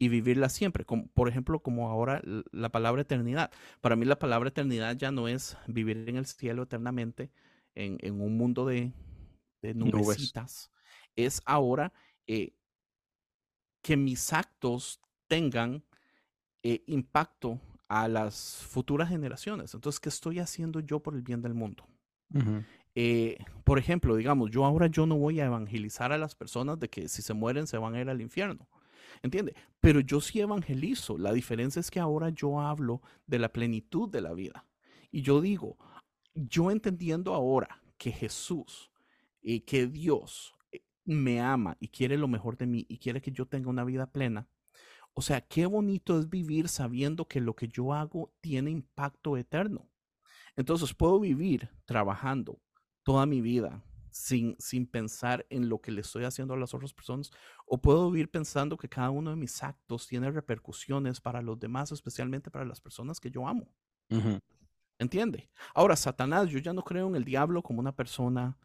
y vivirlas siempre. Como, por ejemplo, como ahora la palabra eternidad. Para mí la palabra eternidad ya no es vivir en el cielo eternamente, en un mundo de nubecitas. Es ahora que mis actos tengan impacto a las futuras generaciones. Entonces, ¿qué estoy haciendo yo por el bien del mundo? Uh-huh. Por ejemplo, digamos, yo ahora no voy a evangelizar a las personas de que si se mueren se van a ir al infierno. ¿Entiende? Pero yo sí evangelizo. La diferencia es que ahora yo hablo de la plenitud de la vida. Y yo digo, yo entendiendo ahora que Jesús y que Dios me ama y quiere lo mejor de mí y quiere que yo tenga una vida plena. O sea, qué bonito es vivir sabiendo que lo que yo hago tiene impacto eterno. Entonces puedo vivir trabajando toda mi vida sin pensar en lo que le estoy haciendo a las otras personas, o puedo vivir pensando que cada uno de mis actos tiene repercusiones para los demás, especialmente para las personas que yo amo. Uh-huh. ¿Entiende? Ahora, Satanás, yo ya no creo en el diablo como una persona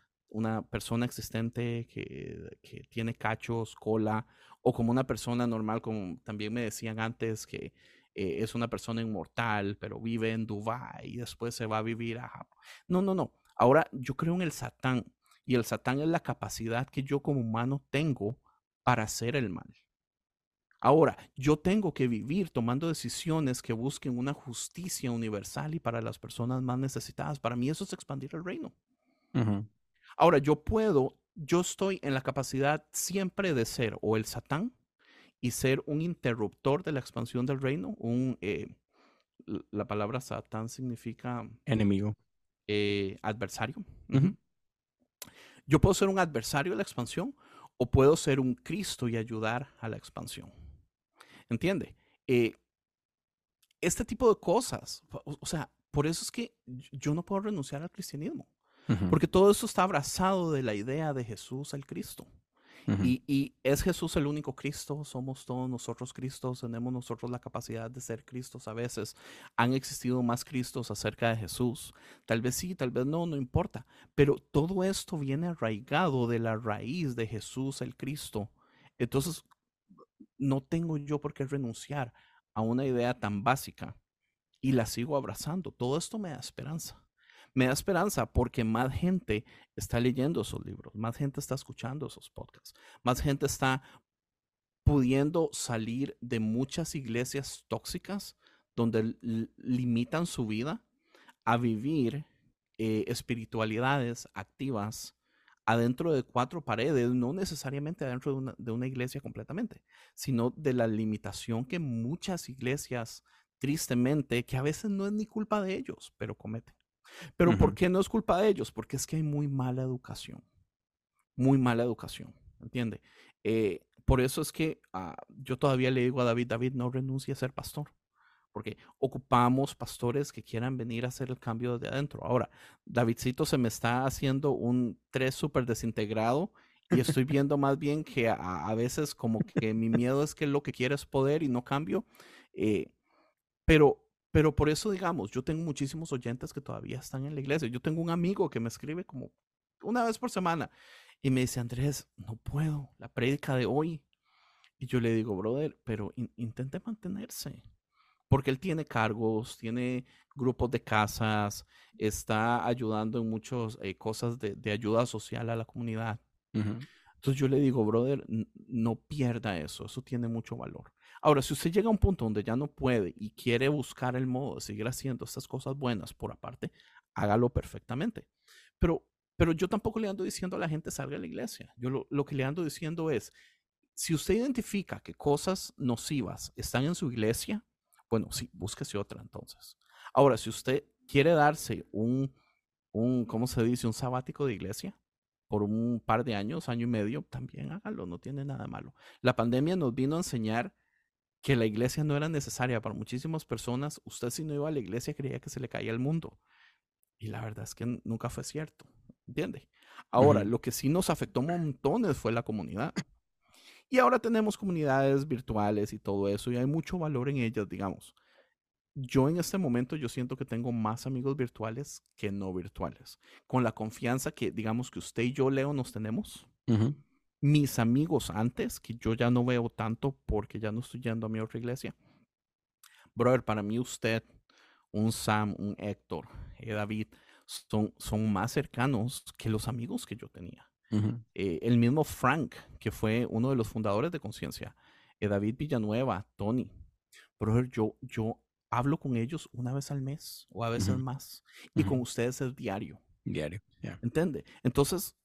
existente que tiene cachos, cola, o como una persona normal, como también me decían antes, que es una persona inmortal, pero vive en Dubái y después se va a vivir a Japón. No. Ahora yo creo en el Satán, y el Satán es la capacidad que yo como humano tengo para hacer el mal. Ahora, yo tengo que vivir tomando decisiones que busquen una justicia universal y para las personas más necesitadas. Para mí eso es expandir el reino. Uh-huh. Ahora, yo estoy en la capacidad siempre de ser o el Satán y ser un interruptor de la expansión del reino. La palabra Satán significa... enemigo. Adversario. Uh-huh. Yo puedo ser un adversario de la expansión o puedo ser un Cristo y ayudar a la expansión. ¿Entiende? Este tipo de cosas, o sea, por eso es que yo no puedo renunciar al cristianismo. Uh-huh. Porque todo eso está abrazado de la idea de Jesús el Cristo. Uh-huh. Y es Jesús el único Cristo, somos todos nosotros Cristos, tenemos nosotros la capacidad de ser Cristos a veces. Han existido más Cristos acerca de Jesús. Tal vez sí, tal vez no importa. Pero todo esto viene arraigado de la raíz de Jesús el Cristo. Entonces, no tengo yo por qué renunciar a una idea tan básica y la sigo abrazando. Todo esto me da esperanza. Me da esperanza porque más gente está leyendo esos libros, más gente está escuchando esos podcasts, más gente está pudiendo salir de muchas iglesias tóxicas donde limitan su vida a vivir espiritualidades activas adentro de cuatro paredes, no necesariamente adentro de una iglesia completamente, sino de la limitación que muchas iglesias, tristemente, que a veces no es ni culpa de ellos, pero cometen. Pero uh-huh. ¿Por qué no es culpa de ellos? Porque es que hay muy mala educación, ¿entiende? Por eso es que yo todavía le digo a David, no renuncie a ser pastor, porque ocupamos pastores que quieran venir a hacer el cambio desde adentro. Ahora, Davidcito se me está haciendo un 3 súper desintegrado y estoy viendo más bien que a veces como que mi miedo es que lo que quiero es poder y no cambio, Pero por eso, digamos, yo tengo muchísimos oyentes que todavía están en la iglesia. Yo tengo un amigo que me escribe como una vez por semana. Y me dice, Andrés, no puedo, la prédica de hoy. Y yo le digo, brother, pero intente mantenerse. Porque él tiene cargos, tiene grupos de casas, está ayudando en muchas cosas de ayuda social a la comunidad. Uh-huh. Entonces yo le digo, brother, no pierda eso. Eso tiene mucho valor. Ahora, si usted llega a un punto donde ya no puede y quiere buscar el modo de seguir haciendo estas cosas buenas por aparte, hágalo perfectamente. Pero yo tampoco le ando diciendo a la gente salga de la iglesia. Yo lo que le ando diciendo es, si usted identifica que cosas nocivas están en su iglesia, bueno, sí, búsquese otra entonces. Ahora, si usted quiere darse un ¿cómo se dice? Un sabático de iglesia por un par de años, año y medio, también hágalo, no tiene nada malo. La pandemia nos vino a enseñar que la iglesia no era necesaria para muchísimas personas. Usted si no iba a la iglesia creía que se le caía el mundo. Y la verdad es que nunca fue cierto, ¿entiende? Ahora, uh-huh. Lo que sí nos afectó montones fue la comunidad. Y ahora tenemos comunidades virtuales y todo eso, y hay mucho valor en ellas, digamos. Yo en este momento, yo siento que tengo más amigos virtuales que no virtuales. Con la confianza que, digamos, que usted y yo, Leo, nos tenemos. Uh-huh. Mis amigos antes, que yo ya no veo tanto porque ya no estoy yendo a mi otra iglesia. Brother, para mí usted, un Sam, un Héctor, David, son más cercanos que los amigos que yo tenía. Uh-huh. El mismo Frank, que fue uno de los fundadores de Conciencia, David Villanueva, Tony. Brother, yo hablo con ellos una vez al mes o a veces uh-huh. más. Y uh-huh. con ustedes es diario. Diario, yeah. ¿Entiende? Entonces,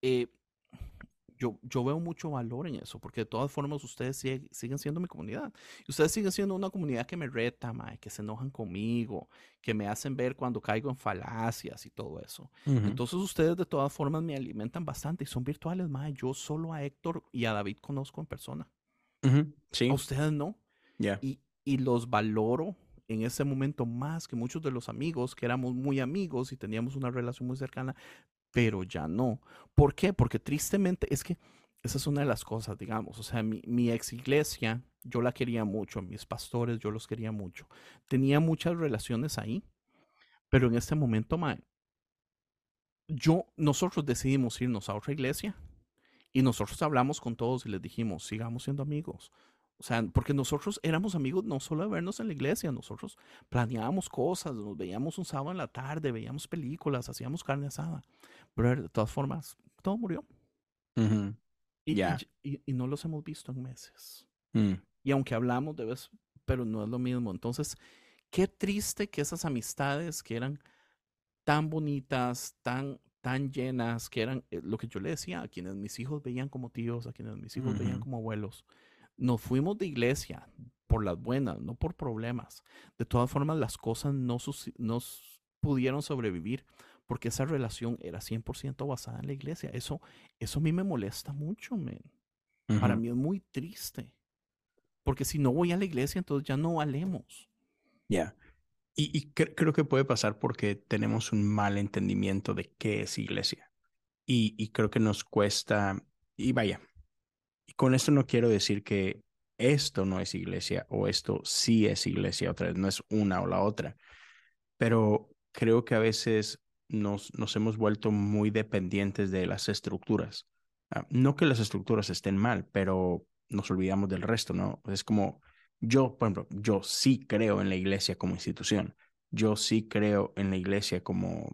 yo veo mucho valor en eso, porque de todas formas ustedes siguen siendo mi comunidad. Y ustedes siguen siendo una comunidad que me reta, mae, que se enojan conmigo, que me hacen ver cuando caigo en falacias y todo eso. Uh-huh. Entonces ustedes de todas formas me alimentan bastante y son virtuales, mae. Yo solo a Héctor y a David conozco en persona. Uh-huh. Sí. A ustedes no. Yeah. Y los valoro en ese momento más que muchos de los amigos, que éramos muy amigos y teníamos una relación muy cercana, pero ya no. ¿Por qué? Porque tristemente, es que esa es una de las cosas, digamos. O sea, mi ex iglesia, yo la quería mucho. Mis pastores, yo los quería mucho. Tenía muchas relaciones ahí. Pero en este momento, mae, nosotros decidimos irnos a otra iglesia. Y nosotros hablamos con todos y les dijimos, sigamos siendo amigos. O sea, porque nosotros éramos amigos no solo de vernos en la iglesia, nosotros planeábamos cosas, nos veíamos un sábado en la tarde, veíamos películas, hacíamos carne asada. Pero de todas formas, todo murió. Uh-huh. Yeah. Y no los hemos visto en meses. Mm. Y aunque hablamos de vez, pero no es lo mismo. Entonces, qué triste que esas amistades que eran tan bonitas, tan llenas, que eran lo que yo le decía, a quienes mis hijos veían como tíos, a quienes mis hijos uh-huh. veían como abuelos. Nos fuimos de iglesia por las buenas, no por problemas. De todas formas, las cosas no pudieron sobrevivir porque esa relación era 100% basada en la iglesia. Eso a mí me molesta mucho, man. Uh-huh. Para mí es muy triste. Porque si no voy a la iglesia, entonces ya no valemos. Ya. Yeah. Y creo que puede pasar porque tenemos un mal entendimiento de qué es iglesia. Y creo que nos cuesta... Y vaya... Con esto no quiero decir que esto no es iglesia o esto sí es iglesia, otra vez no es una o la otra, pero creo que a veces nos hemos vuelto muy dependientes de las estructuras. No que las estructuras estén mal, pero nos olvidamos del resto, ¿no? Es como yo, por ejemplo, yo sí creo en la iglesia como institución, yo sí creo en la iglesia como,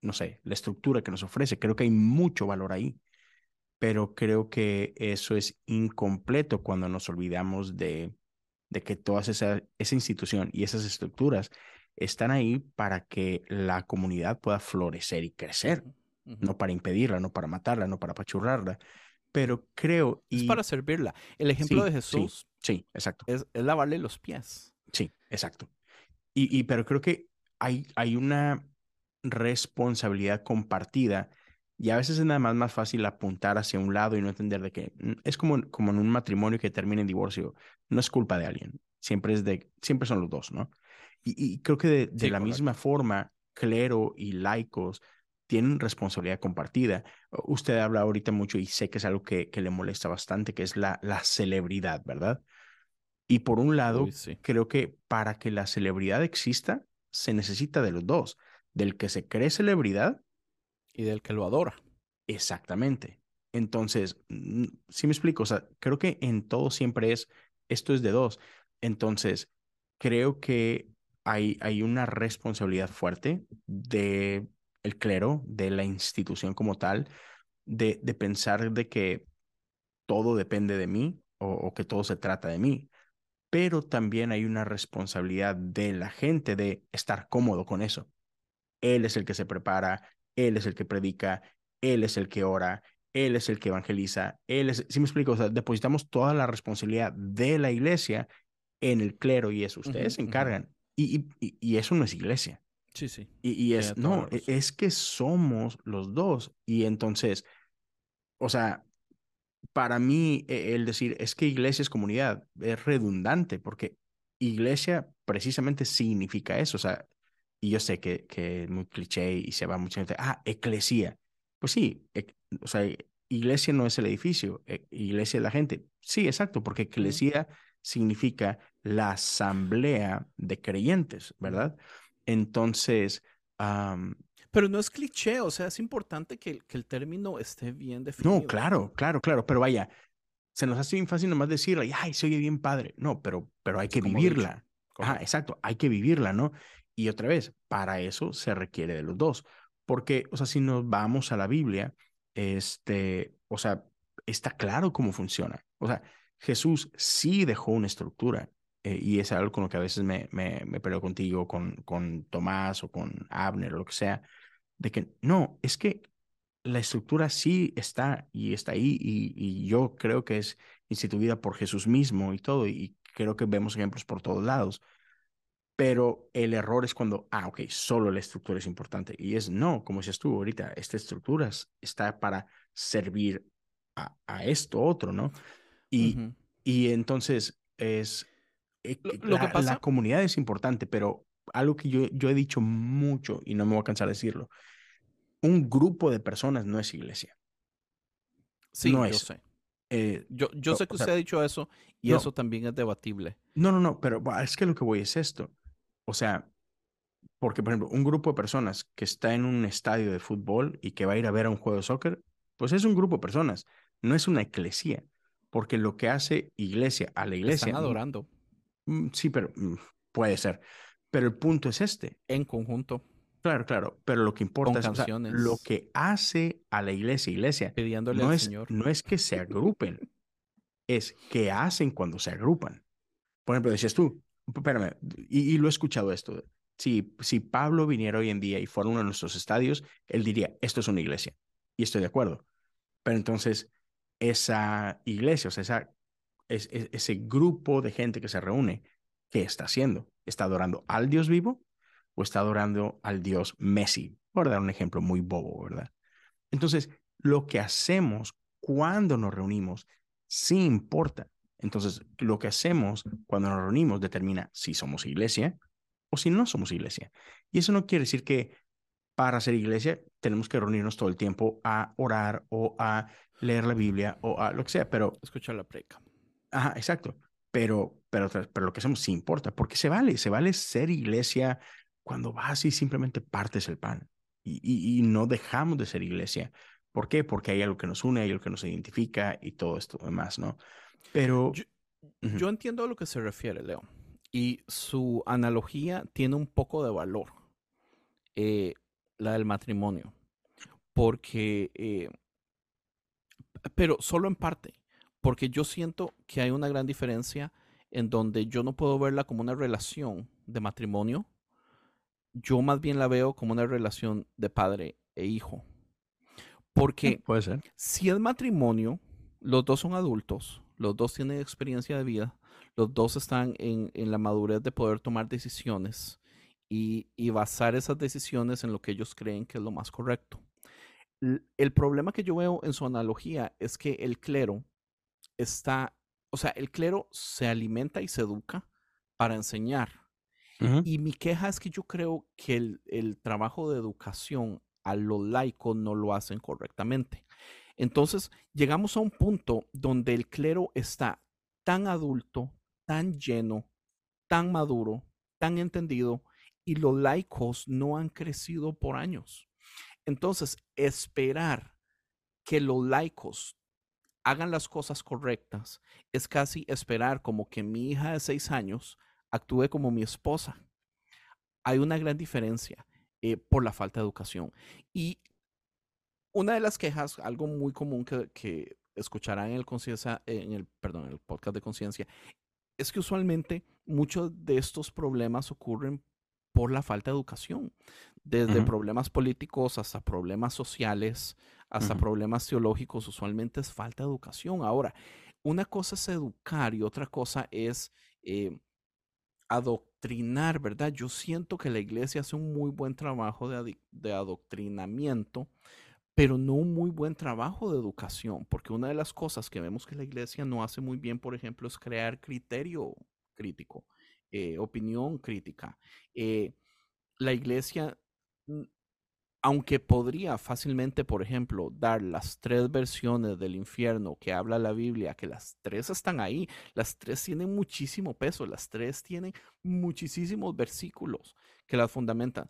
no sé, la estructura que nos ofrece, creo que hay mucho valor ahí. Pero creo que eso es incompleto cuando nos olvidamos de que toda esa institución y esas estructuras están ahí para que la comunidad pueda florecer y crecer, uh-huh. no para impedirla, no para matarla, no para apachurrarla, pero creo... Es para servirla. El ejemplo de Jesús sí, exacto. Es lavarle los pies. Sí, exacto. Pero creo que hay una responsabilidad compartida. Y a veces es nada más fácil apuntar hacia un lado y no entender de que es como en un matrimonio que termina en divorcio. No es culpa de alguien. Siempre son los dos, ¿no? Y creo que de la misma forma, clero y laicos tienen responsabilidad compartida. Usted habla ahorita mucho y sé que es algo que le molesta bastante, que es la celebridad, ¿verdad? Y por un lado, creo que para que la celebridad exista, se necesita de los dos. Del que se cree celebridad, y del que lo adora. Exactamente. Entonces, ¿sí me explico? O sea, creo que en todo siempre es, esto es de dos. Entonces, creo que hay una responsabilidad fuerte del clero, de la institución como tal, de pensar de que todo depende de mí o que todo se trata de mí. Pero también hay una responsabilidad de la gente de estar cómodo con eso. Él es el que se prepara, él es el que predica, él es el que ora, él es el que evangeliza, él es... ¿Sí me explico? O sea, depositamos toda la responsabilidad de la iglesia en el clero y eso. Ustedes se encargan. Y eso no es iglesia. Sí, sí. Y es... No, es que somos los dos. Y entonces, o sea, para mí el decir es que iglesia es comunidad es redundante porque iglesia precisamente significa eso. O sea, y yo sé que es muy cliché y se va mucha gente, eclesía. Pues sí, o sea, iglesia no es el edificio, iglesia es la gente. Sí, exacto, porque eclesía significa la asamblea de creyentes, ¿verdad? Entonces... Pero no es cliché, o sea, es importante que el término esté bien definido. No, claro, pero vaya, se nos hace bien fácil nomás decirla y, se oye bien padre. No, pero hay que vivirla. Ajá, exacto, hay que vivirla, ¿no? Y otra vez, para eso se requiere de los dos. Porque, o sea, si nos vamos a la Biblia, o sea, está claro cómo funciona. O sea, Jesús sí dejó una estructura. Y es algo con lo que a veces me peleo contigo, con Tomás o con Abner o lo que sea, de que no, es que la estructura sí está ahí y yo creo que es instituida por Jesús mismo y todo, y creo que vemos ejemplos por todos lados, pero el error es cuando, solo la estructura es importante, y es no, como decías tú ahorita, esta estructura está para servir a esto otro, ¿no? Y entonces es... lo que pasa... La comunidad es importante, pero algo que yo he dicho mucho y no me voy a cansar de decirlo, un grupo de personas no es iglesia. Sí, no yo sé. Yo sé que usted ha dicho eso y eso también es debatible. No, pero es que lo que voy es esto. O sea, porque por ejemplo, un grupo de personas que está en un estadio de fútbol y que va a ir a ver a un juego de soccer, pues es un grupo de personas, no es una eclesía, porque lo que hace iglesia a la iglesia... Están adorando. Sí, pero puede ser. Pero el punto es este. En conjunto. Claro. Pero lo que importa es, o sea, lo que hace a la iglesia. Pidiéndole al Señor. No es que se agrupen. Es que hacen cuando se agrupan. Por ejemplo, decías tú, espérame, y lo he escuchado esto. Si Pablo viniera hoy en día y fuera uno de nuestros estadios, él diría, esto es una iglesia. Y estoy de acuerdo. Pero entonces, esa iglesia, o sea, ese grupo de gente que se reúne, ¿qué está haciendo? ¿Está adorando al Dios vivo o está adorando al Dios Messi? Por dar un ejemplo muy bobo, ¿verdad? Entonces, lo que hacemos cuando nos reunimos sí importa. Entonces, lo que hacemos cuando nos reunimos determina si somos iglesia o si no somos iglesia. Y eso no quiere decir que para ser iglesia tenemos que reunirnos todo el tiempo a orar o a leer la Biblia o a lo que sea, pero... Escuchar la predica. Ajá, exacto. Pero lo que hacemos sí importa, porque se vale ser iglesia cuando vas y simplemente partes el pan. Y no dejamos de ser iglesia. ¿Por qué? Porque hay algo que nos une, hay algo que nos identifica y todo esto demás, ¿no? Pero... Yo entiendo a lo que se refiere, Leo. Y su analogía tiene un poco de valor. La del matrimonio. Porque... pero solo en parte. Porque yo siento que hay una gran diferencia en donde yo no puedo verla como una relación de matrimonio. Yo más bien la veo como una relación de padre e hijo. Porque puede ser. Si es matrimonio, los dos son adultos, los dos tienen experiencia de vida, los dos están en la madurez de poder tomar decisiones y basar esas decisiones en lo que ellos creen que es lo más correcto. El problema que yo veo en su analogía es que el clero está, o sea, el clero se alimenta y se educa para enseñar. Y mi queja es que yo creo que el trabajo de educación a los laicos no lo hacen correctamente. Entonces, llegamos a un punto donde el clero está tan adulto, tan lleno, tan maduro, tan entendido, y los laicos no han crecido por años. Entonces, esperar que los laicos hagan las cosas correctas es casi esperar como que mi hija de 6 años actúe como mi esposa. Hay una gran diferencia por la falta de educación. Y una de las quejas, algo muy común que escucharán en el podcast de Conciencia, es que usualmente muchos de estos problemas ocurren por la falta de educación, desde problemas políticos hasta problemas sociales, hasta problemas teológicos. Usualmente es falta de educación. Ahora, una cosa es educar y otra cosa es adoctrinar, ¿verdad? Yo siento que la iglesia hace un muy buen trabajo de adoctrinamiento, pero no un muy buen trabajo de educación, porque una de las cosas que vemos que la iglesia no hace muy bien, por ejemplo, es crear criterio crítico, opinión crítica. La iglesia, aunque podría fácilmente, por ejemplo, dar las 3 versiones del infierno que habla la Biblia, que las 3 están ahí, las 3 tienen muchísimo peso, las 3 tienen muchísimos versículos que las fundamentan,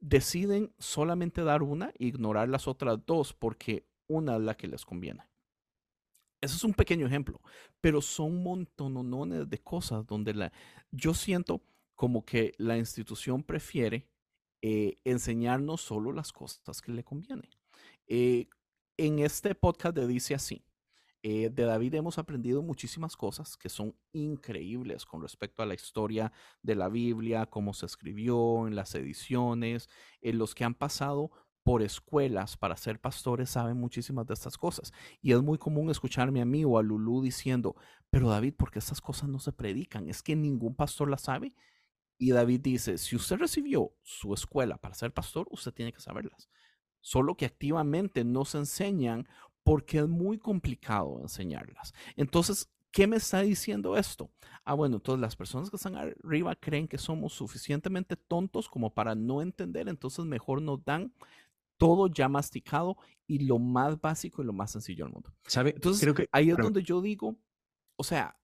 deciden solamente dar una e ignorar las otras 2 porque una es la que les conviene. Eso es un pequeño ejemplo, pero son montonones de cosas donde yo siento como que la institución prefiere enseñarnos solo las cosas que le convienen. En este podcast de Dice Así, de David hemos aprendido muchísimas cosas que son increíbles con respecto a la historia de la Biblia, cómo se escribió, en las ediciones. Los que han pasado por escuelas para ser pastores saben muchísimas de estas cosas. Y es muy común escucharme a mí o a Lulú diciendo, pero David, ¿por qué estas cosas no se predican? ¿Es que ningún pastor las sabe? Y David dice, si usted recibió su escuela para ser pastor, usted tiene que saberlas. Solo que activamente no se enseñan porque es muy complicado enseñarlas. Entonces, ¿qué me está diciendo esto? Ah, bueno, entonces las personas que están arriba creen que somos suficientemente tontos como para no entender, entonces mejor nos dan todo ya masticado y lo más básico y lo más sencillo del mundo. ¿Sabe? Entonces, creo que ahí es donde yo digo, o sea,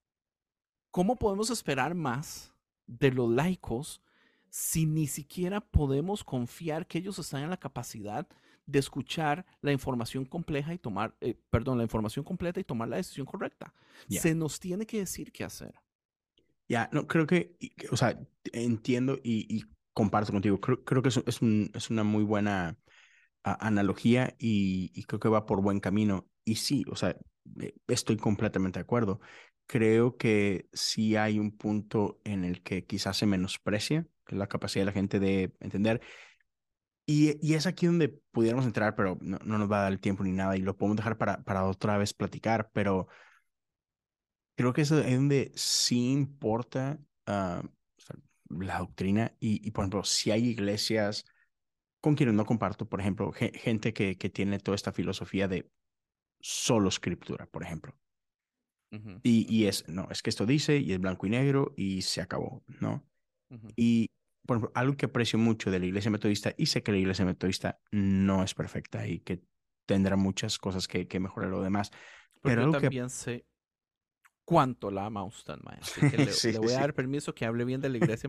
¿cómo podemos esperar más de los laicos si ni siquiera podemos confiar que ellos están en la capacidad de escuchar la información compleja y tomar, la información completa y tomar la decisión correcta? Yeah. Se nos tiene que decir qué hacer. Ya, yeah, no, creo que, o sea, entiendo y comparto contigo. Creo que es una muy buena analogía y creo que va por buen camino. Y sí, o sea, estoy completamente de acuerdo. Creo que sí hay un punto en el que quizás se menosprecia la capacidad de la gente de entender. Y es aquí donde pudiéramos entrar, pero no nos va a dar el tiempo ni nada y lo podemos dejar para otra vez platicar, pero creo que es donde sí importa la doctrina y, por ejemplo, si hay iglesias con quienes no comparto, por ejemplo, gente que tiene toda esta filosofía de solo escritura, por ejemplo. Uh-huh. Y es, no, es que esto dice y es blanco y negro y se acabó, ¿no? Uh-huh. Y por ejemplo, algo que aprecio mucho de la iglesia metodista, y sé que la iglesia metodista no es perfecta y que tendrá muchas cosas que mejorar lo demás. Pero yo también sé cuánto la ama usted, maestro. Así que le voy a dar permiso que hable bien de la iglesia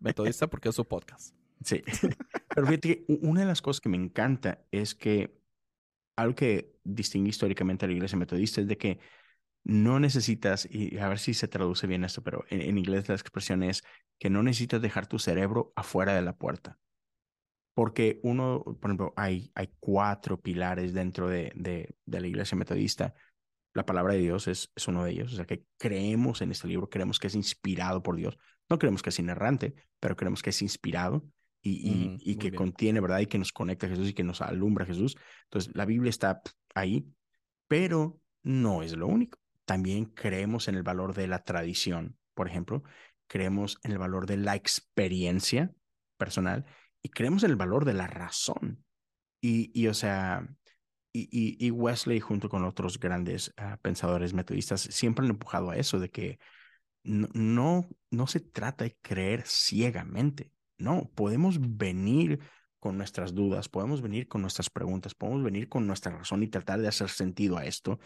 metodista porque es su podcast. Sí. Pero fíjate que una de las cosas que me encanta es que algo que distingue históricamente a la iglesia metodista es de que no necesitas, y a ver si se traduce bien esto, pero en inglés la expresión es que no necesitas dejar tu cerebro afuera de la puerta. Porque uno, por ejemplo, hay 4 pilares dentro de la iglesia metodista. La palabra de Dios es uno de ellos. O sea, que creemos en este libro, creemos que es inspirado por Dios. No creemos que es inerrante, pero creemos que es inspirado y que contiene, ¿verdad? Y que nos conecta a Jesús y que nos alumbra a Jesús. Entonces, la Biblia está ahí, pero no es lo único. También creemos en el valor de la tradición, por ejemplo. Creemos en el valor de la experiencia personal y creemos en el valor de la razón. Y Wesley junto con otros grandes pensadores metodistas siempre han empujado a eso de que no se trata de creer ciegamente. No, podemos venir con nuestras dudas, podemos venir con nuestras preguntas, podemos venir con nuestra razón y tratar de hacer sentido a esto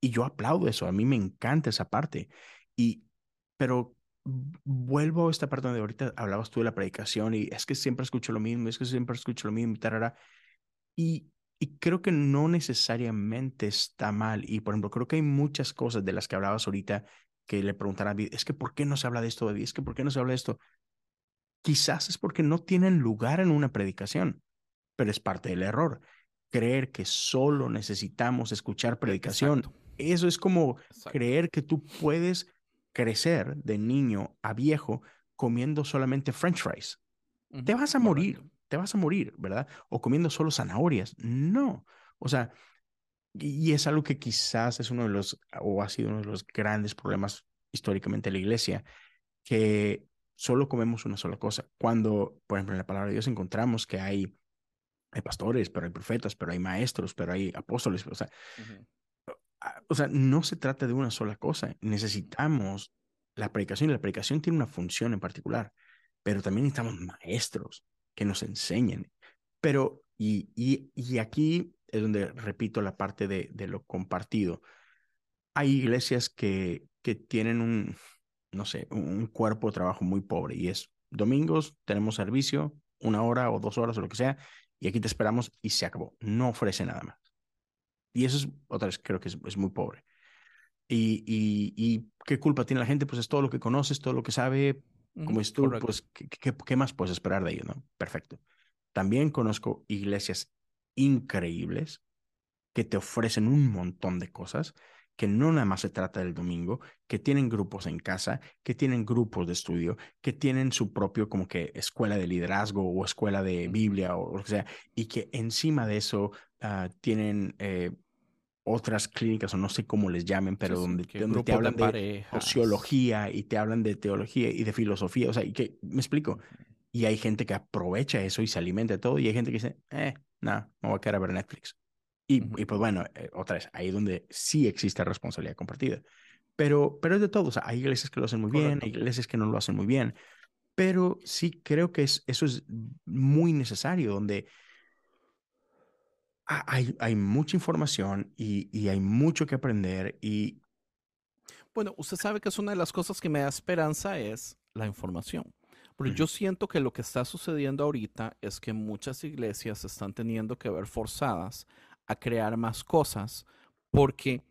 y yo aplaudo eso, a mí me encanta esa parte. Pero vuelvo a esta parte donde ahorita hablabas tú de la predicación y es que siempre escucho lo mismo, y Y creo que no necesariamente está mal. Y, por ejemplo, creo que hay muchas cosas de las que hablabas ahorita que le preguntarán a David, es que ¿por qué no se habla de esto, David? Es que ¿por qué no se habla de esto? Quizás es porque no tienen lugar en una predicación, pero es parte del error. Creer que solo necesitamos escuchar predicación. Exacto. Eso es como creer que tú puedes crecer de niño a viejo comiendo solamente french fries. Uh-huh. Te vas a morir. Correcto. Te vas a morir, ¿verdad? O comiendo solo zanahorias. No. O sea, y es algo que quizás es uno de los, o ha sido uno de los grandes problemas históricamente de la iglesia, que solo comemos una sola cosa. Cuando, por ejemplo, en la palabra de Dios encontramos que hay pastores, pero hay profetas, pero hay maestros, pero hay apóstoles. O sea, uh-huh. No se trata de una sola cosa. Necesitamos la predicación, y la predicación tiene una función en particular, pero también necesitamos maestros que nos enseñen. Pero, y aquí es donde repito la parte de lo compartido. Hay iglesias que tienen un cuerpo de trabajo muy pobre, y es domingos, tenemos servicio, 1 hora o 2 horas o lo que sea, y aquí te esperamos y se acabó. No ofrece nada más. Y eso es, otra vez, creo que es muy pobre. ¿Y qué culpa tiene la gente? Pues es todo lo que conoces, todo lo que sabe. Como es tú, correcto. Pues, ¿qué más puedes esperar de ellos, no? Perfecto. También conozco iglesias increíbles que te ofrecen un montón de cosas, que no nada más se trata del domingo, que tienen grupos en casa, que tienen grupos de estudio, que tienen su propio como que escuela de liderazgo o escuela de Biblia o lo que sea, y que encima de eso tienen... otras clínicas, o no sé cómo les llamen, pero sí, donde te hablan de sociología y te hablan de teología y de filosofía, o sea, y que, me explico, y hay gente que aprovecha eso y se alimenta de todo, y hay gente que dice, me voy a quedar a ver Netflix. Y pues bueno, otra vez, ahí es donde sí existe responsabilidad compartida, pero es de todo, o sea, hay iglesias que lo hacen muy bien, hay iglesias que no lo hacen muy bien, pero sí creo que eso es muy necesario, donde... Hay mucha información y hay mucho que aprender y... Bueno, usted sabe que es una de las cosas que me da esperanza es la información. Porque yo siento que lo que está sucediendo ahorita es que muchas iglesias están teniendo que ver forzadas a crear más cosas porque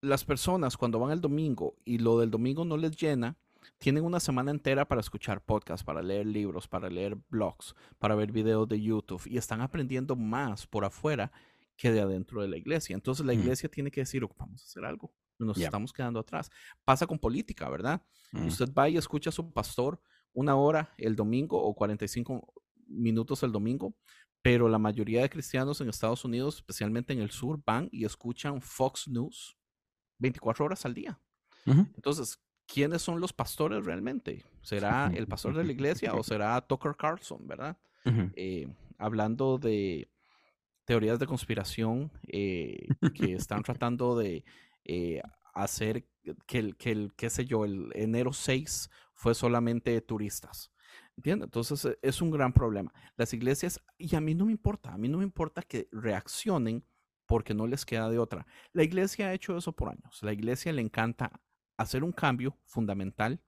las personas cuando van al domingo y lo del domingo no les llena, tienen una semana entera para escuchar podcasts, para leer libros, para leer blogs, para ver videos de YouTube y están aprendiendo más por afuera que de adentro de la iglesia. Entonces la iglesia tiene que decir, vamos a hacer algo, nos estamos quedando atrás. Pasa con política, ¿verdad? Usted va y escucha a su pastor 1 hora el domingo o 45 minutos el domingo, pero la mayoría de cristianos en Estados Unidos, especialmente en el sur, van y escuchan Fox News 24 horas al día. Entonces, ¿quiénes son los pastores realmente? ¿Será el pastor de la iglesia o será Tucker Carlson, verdad? Hablando de teorías de conspiración que están tratando de hacer que el enero 6 fue solamente turistas. ¿Entiendes? Entonces es un gran problema. Las iglesias, y a mí no me importa que reaccionen porque no les queda de otra. La iglesia ha hecho eso por años. La iglesia le encanta hacer un cambio fundamental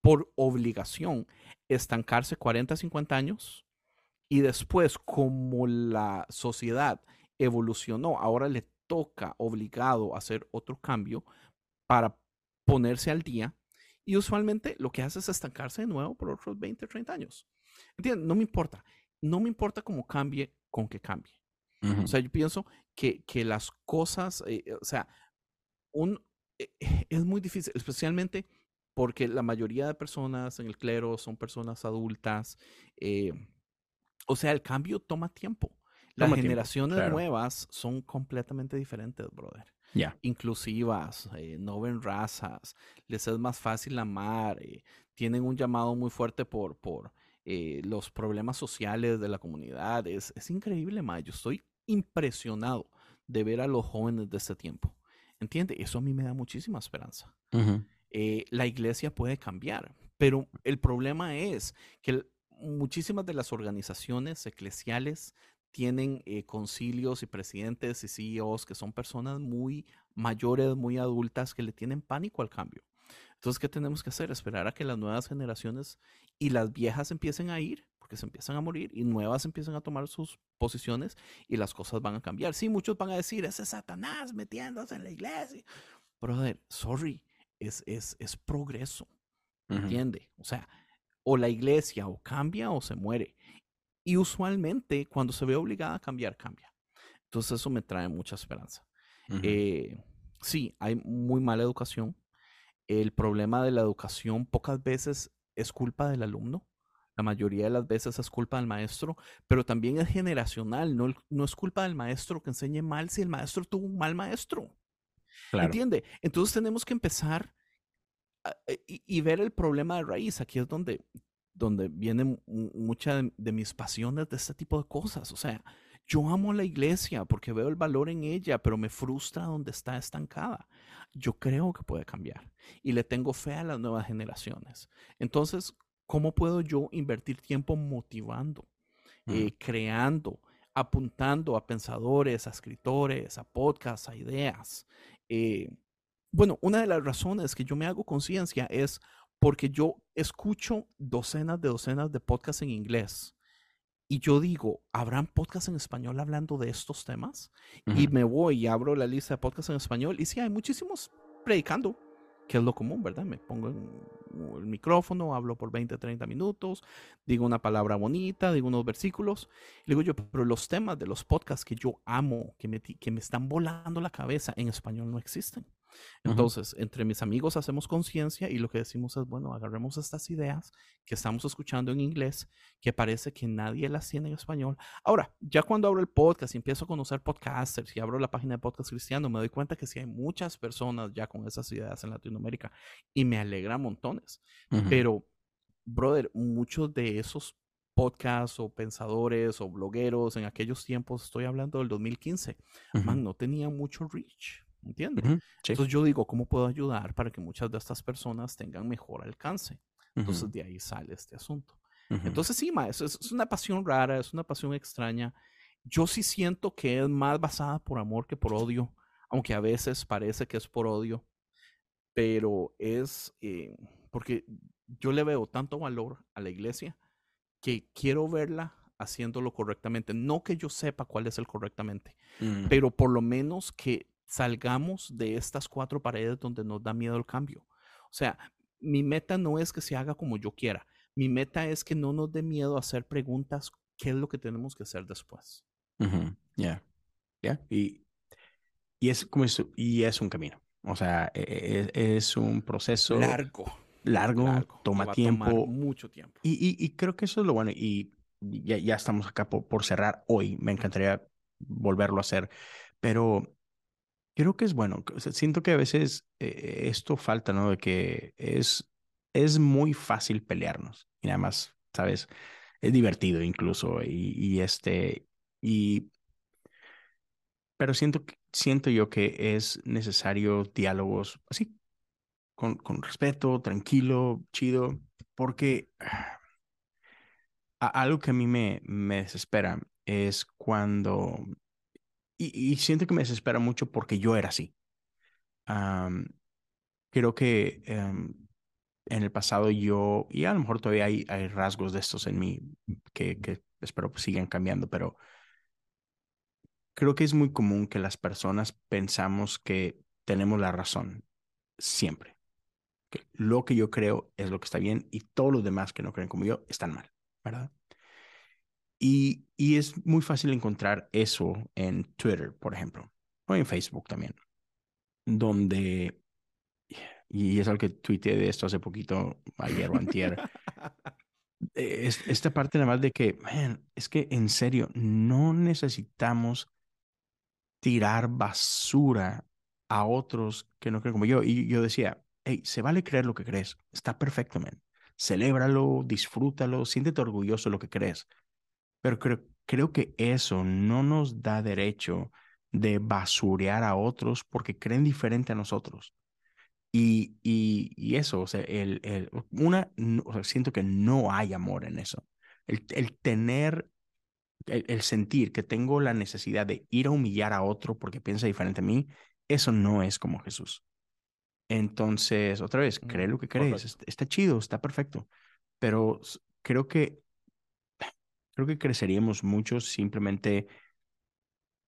por obligación, estancarse 40, 50 años y después, como la sociedad evolucionó, ahora le toca obligado hacer otro cambio para ponerse al día y usualmente lo que hace es estancarse de nuevo por otros 20, 30 años. ¿Entiendes? No me importa cómo cambie, con que cambie. Uh-huh. O sea, yo pienso que las cosas, es muy difícil, especialmente porque la mayoría de personas en el clero son personas adultas. El cambio toma tiempo. Las generaciones nuevas son completamente diferentes, brother. Inclusivas, no ven razas, les es más fácil amar, tienen un llamado muy fuerte por los problemas sociales de la comunidad. Es increíble, ma. Yo estoy impresionado de ver a los jóvenes de este tiempo. ¿Entiende? Eso a mí me da muchísima esperanza. Uh-huh. La iglesia puede cambiar, pero el problema es que muchísimas de las organizaciones eclesiales tienen concilios y presidentes y CEOs que son personas muy mayores, muy adultas, que le tienen pánico al cambio. Entonces, ¿qué tenemos que hacer? Esperar a que las nuevas generaciones y las viejas empiecen a ir, porque se empiezan a morir, y nuevas empiezan a tomar sus posiciones y las cosas van a cambiar. Sí, muchos van a decir, ese Satanás metiéndose en la iglesia. Pero, sorry, es progreso, ¿entiende? O sea, o la iglesia o cambia o se muere. Y usualmente, cuando se ve obligada a cambiar, cambia. Entonces, eso me trae mucha esperanza. Sí, hay muy mala educación. El problema de la educación pocas veces es culpa del alumno. La mayoría de las veces es culpa del maestro, pero también es generacional. No es culpa del maestro que enseñe mal si el maestro tuvo un mal maestro. Claro. ¿Entiende? Entonces tenemos que empezar y ver el problema de raíz. Aquí es donde viene mucha de mis pasiones de este tipo de cosas. O sea, yo amo la iglesia porque veo el valor en ella, pero me frustra donde está estancada. Yo creo que puede cambiar y le tengo fe a las nuevas generaciones. Entonces, ¿cómo puedo yo invertir tiempo motivando, creando, apuntando a pensadores, a escritores, a podcasts, a ideas? Bueno, una de las razones que yo me hago conciencia es porque yo escucho docenas de podcasts en inglés y yo digo, ¿habrán podcasts en español hablando de estos temas? Y me voy y abro la lista de podcasts en español y sí, hay muchísimos predicando, que es lo común, ¿verdad? Me pongo el micrófono, hablo por 20, 30 minutos, digo una palabra bonita, digo unos versículos. Y digo yo, pero los temas de los podcasts que yo amo, que me están volando la cabeza, en español no existen. Entonces, entre mis amigos hacemos conciencia y lo que decimos es, bueno, agarremos estas ideas que estamos escuchando en inglés, que parece que nadie las tiene en español. Ahora, ya cuando abro el podcast y empiezo a conocer podcasters y abro la página de Podcast Cristiano, me doy cuenta que sí hay muchas personas ya con esas ideas en Latinoamérica y me alegra montones. Pero, brother, muchos de esos podcasts o pensadores o blogueros en aquellos tiempos, estoy hablando del 2015, man, no tenía mucho reach. ¿Entiendes? Sí. Entonces yo digo, ¿cómo puedo ayudar para que muchas de estas personas tengan mejor alcance? Entonces de ahí sale este asunto. Entonces sí, ma, es una pasión rara, es una pasión extraña. Yo sí siento que es más basada por amor que por odio, aunque a veces parece que es por odio, pero es porque yo le veo tanto valor a la iglesia que quiero verla haciéndolo correctamente. No que yo sepa cuál es el correctamente, pero por lo menos que salgamos de estas cuatro paredes donde nos da miedo el cambio. O sea, mi meta no es que se haga como yo quiera. Mi meta es que no nos dé miedo hacer preguntas, qué es lo que tenemos que hacer después. Y es un camino. O sea, es un proceso largo, toma tiempo, mucho tiempo. Y creo que eso es lo bueno. Y ya estamos acá por cerrar hoy. Me encantaría volverlo a hacer, pero creo que es bueno. Siento que a veces esto falta, ¿no? De que es muy fácil pelearnos y nada más, ¿sabes? Es divertido incluso pero siento yo que es necesario diálogos así, con respeto, tranquilo, chido, porque algo que a mí me desespera es cuando... Y siento que me desespera mucho porque yo era así. Creo que en el pasado yo, y a lo mejor todavía hay rasgos de estos en mí que espero que sigan cambiando, pero creo que es muy común que las personas pensamos que tenemos la razón siempre. Que lo que yo creo es lo que está bien y todos los demás que no creen como yo están mal, ¿verdad? Y es muy fácil encontrar eso en Twitter, por ejemplo, o en Facebook también, donde, y es algo que tuiteé de esto hace poquito, ayer o antier, esta parte nada más de que, man, es que en serio, no necesitamos tirar basura a otros que no creen como yo. Y yo decía, hey, se vale creer lo que crees, está perfecto, man. Celébralo, disfrútalo, siéntete orgulloso de lo que crees. Pero creo que eso no nos da derecho de basurear a otros porque creen diferente a nosotros. Y eso, o sea, siento que no hay amor en eso. El sentir que tengo la necesidad de ir a humillar a otro porque piensa diferente a mí, eso no es como Jesús. Entonces, otra vez, cree lo que crees. Está chido, está perfecto. Pero creo que creceríamos mucho simplemente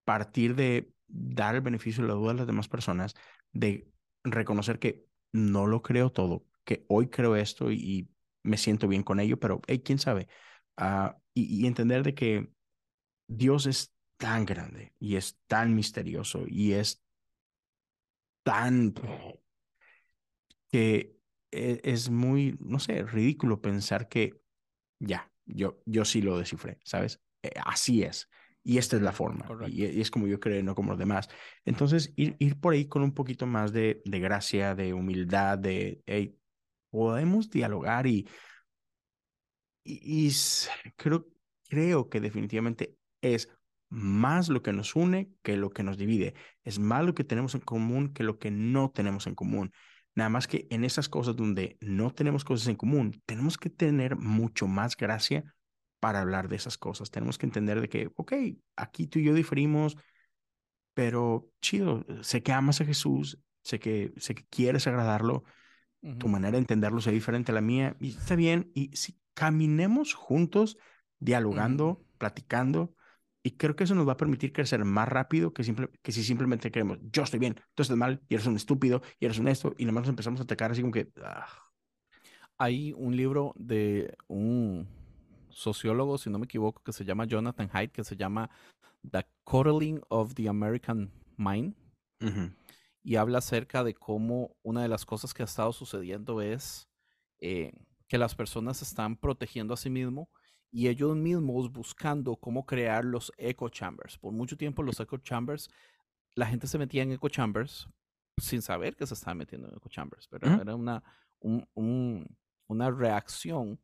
partir de dar el beneficio de la duda a las demás personas, de reconocer que no lo creo todo, que hoy creo esto y me siento bien con ello, pero hey, quién sabe. Y entender de que Dios es tan grande y es tan misterioso y es tan... que es muy, no sé, ridículo pensar que ya, yo sí lo descifré, ¿sabes? Así es. Y esta es la forma. Y es como yo creo, no como los demás. Entonces, ir por ahí con un poquito más de gracia, de humildad, de hey, podemos dialogar y creo que definitivamente es más lo que nos une que lo que nos divide. Es más lo que tenemos en común que lo que no tenemos en común. Nada más que en esas cosas donde no tenemos cosas en común, tenemos que tener mucho más gracia para hablar de esas cosas. Tenemos que entender de que, ok, aquí tú y yo diferimos, pero chido, sé que amas a Jesús, sé que quieres agradarlo, tu manera de entenderlo es diferente a la mía, y está bien, y si caminemos juntos, dialogando, platicando, y creo que eso nos va a permitir crecer más rápido que si simplemente creemos, yo estoy bien, tú estás mal, y eres un estúpido, y eres un esto, y nada más nos empezamos a atacar así como que... Hay un libro de un sociólogo, si no me equivoco, que se llama Jonathan Haidt, que se llama The Coddling of the American Mind, y habla acerca de cómo una de las cosas que ha estado sucediendo es que las personas se están protegiendo a sí mismos y ellos mismos buscando cómo crear los echo chambers. Por mucho tiempo los echo chambers, la gente se metía en echo chambers sin saber que se estaban metiendo en echo chambers, pero era una reacción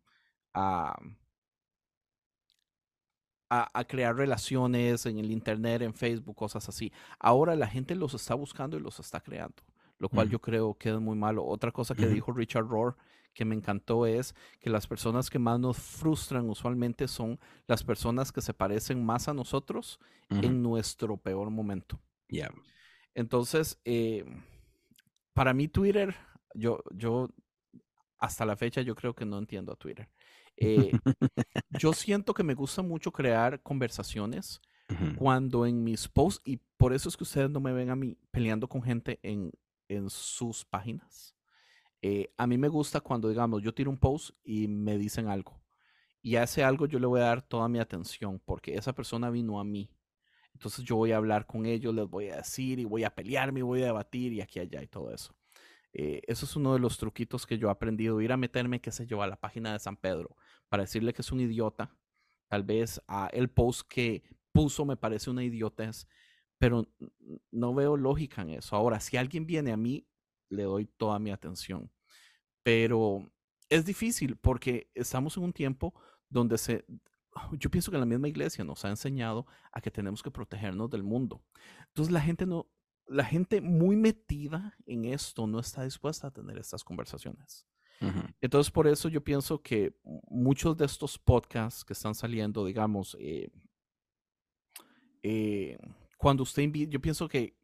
a crear relaciones en el internet, en Facebook, cosas así. Ahora la gente los está buscando y los está creando, lo cual yo creo que es muy malo. Otra cosa que dijo Richard Rohr que me encantó es que las personas que más nos frustran usualmente son las personas que se parecen más a nosotros en nuestro peor momento. Entonces, para mí Twitter, yo hasta la fecha yo creo que no entiendo a Twitter. Yo siento que me gusta mucho crear conversaciones cuando en mis posts, y por eso es que ustedes no me ven a mí peleando con gente en sus páginas. A mí me gusta cuando, digamos, yo tiro un post y me dicen algo, y a ese algo yo le voy a dar toda mi atención porque esa persona vino a mí. Entonces yo voy a hablar con ellos, les voy a decir y voy a pelearme y voy a debatir y aquí allá y todo eso. Eso es uno de los truquitos que yo he aprendido, ir a meterme, qué sé yo, a la página de San Pedro para decirle que es un idiota. Tal vez el post que puso me parece una idiotez, pero no veo lógica en eso. Ahora, si alguien viene a mí, le doy toda mi atención. Pero es difícil porque estamos en un tiempo donde yo pienso que la misma iglesia nos ha enseñado a que tenemos que protegernos del mundo. Entonces la gente muy metida en esto no está dispuesta a tener estas conversaciones. Entonces, por eso yo pienso que muchos de estos podcasts que están saliendo, digamos, cuando usted invita, yo pienso que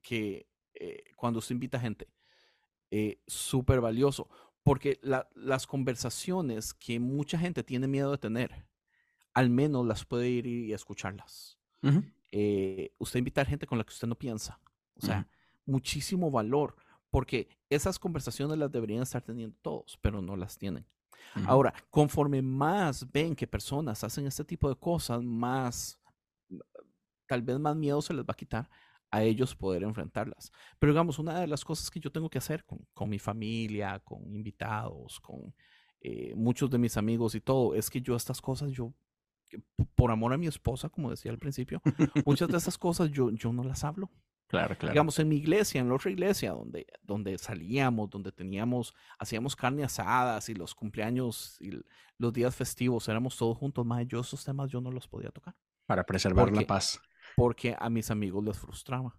cuando usted invita gente, súper valioso, porque las conversaciones que mucha gente tiene miedo de tener, al menos las puede ir y escucharlas. Usted invita a gente con la que usted no piensa. O sea, muchísimo valor, porque esas conversaciones las deberían estar teniendo todos, pero no las tienen. Ahora, conforme más ven que personas hacen este tipo de cosas, tal vez más miedo se les va a quitar a ellos poder enfrentarlas. Pero digamos, una de las cosas que yo tengo que hacer con mi familia, con invitados, con muchos de mis amigos y todo, es que yo estas cosas, por amor a mi esposa, como decía al principio, muchas de estas cosas yo no las hablo. Claro. Digamos, en mi iglesia, en la otra iglesia, donde salíamos, donde hacíamos carne asadas y los cumpleaños y los días festivos, éramos todos juntos, más yo esos temas yo no los podía tocar. Para preservar la paz. Porque a mis amigos les frustraba.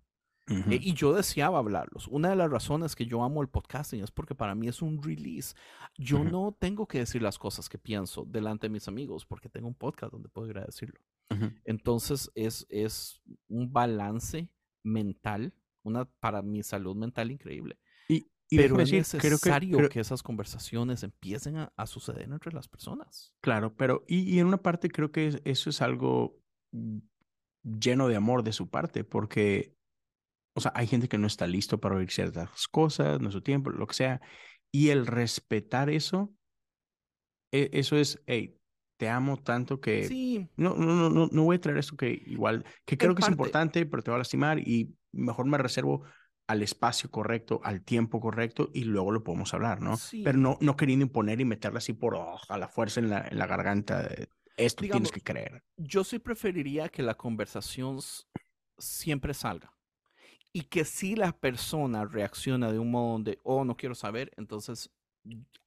Y yo deseaba hablarlos. Una de las razones que yo amo el podcasting es porque para mí es un release. Yo no tengo que decir las cosas que pienso delante de mis amigos porque tengo un podcast donde puedo ir a decirlo. Entonces es un balance mental, para mi salud mental increíble. Y, Y pero decir, es necesario creo que esas conversaciones empiecen a suceder entre las personas. Claro, pero y en una parte creo que eso es algo lleno de amor de su parte, porque, o sea, hay gente que no está listo para oír ciertas cosas, no es su tiempo, lo que sea, y el respetar eso, eso es, hey, te amo tanto que sí. no voy a traer esto que igual, que creo que es importante, pero te va a lastimar y mejor me reservo al espacio correcto, al tiempo correcto, y luego lo podemos hablar, ¿no? Sí. Pero no queriendo imponer y meterla así por a la fuerza en la garganta. Esto digamos, tienes que creer. Yo sí preferiría que la conversación siempre salga. Y que si la persona reacciona de un modo donde, oh, no quiero saber, entonces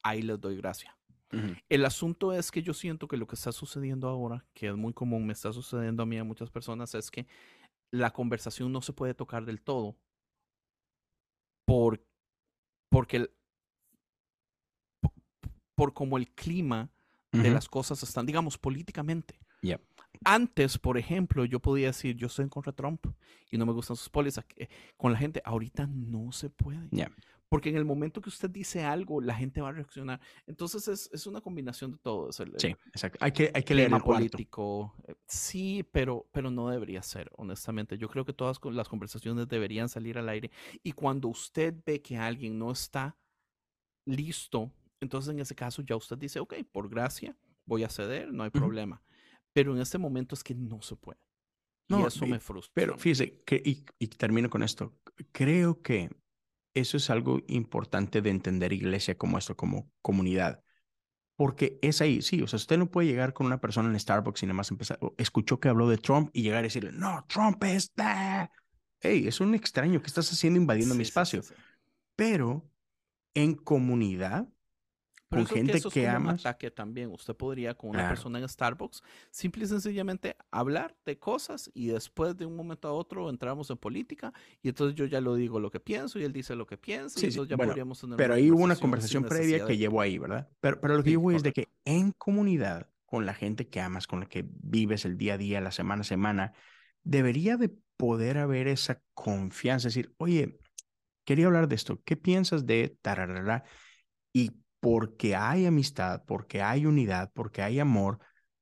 ahí les doy gracias. Uh-huh. El asunto es que yo siento que lo que está sucediendo ahora, que es muy común, me está sucediendo a mí y a muchas personas, es que la conversación no se puede tocar del todo. Por como el clima uh-huh. de las cosas están, digamos, políticamente. Yep. Antes, por ejemplo, yo podía decir, yo estoy en contra de Trump y no me gustan sus pólizas con la gente. Ahorita no se puede. Yep. Porque en el momento que usted dice algo, la gente va a reaccionar. Entonces, es una combinación de todo. Sí, exacto. Hay que leer el político. Sí, pero no debería ser, honestamente. Yo creo que todas las conversaciones deberían salir al aire. Y cuando usted ve que alguien no está listo, entonces en ese caso ya usted dice, ok, por gracia, voy a ceder, no hay problema. Pero en este momento es que no se puede. No, y eso me frustra. Pero fíjese, y termino con esto. Creo que eso es algo importante de entender iglesia como esto, como comunidad. Porque es ahí, sí, o sea, usted no puede llegar con una persona en Starbucks y nada más empezar, escuchó que habló de Trump y llegar a decirle, no, Trump está. Hey, es un extraño, ¿qué estás haciendo invadiendo mi espacio? Sí. Pero en comunidad, con gente que amas. Pero eso es como un ataque también. Usted podría con una persona en Starbucks simple y sencillamente hablar de cosas y después de un momento a otro entramos en política y entonces yo ya lo digo lo que pienso y él dice lo que piensa y entonces ya podríamos tener pero ahí hubo una conversación previa que llevó ahí, ¿verdad? Pero lo que digo es de que en comunidad, con la gente que amas, con la que vives el día a día, la semana a semana, debería de poder haber esa confianza, decir, oye, quería hablar de esto, ¿qué piensas de tararara? Y porque hay amistad, porque hay unidad, porque hay amor,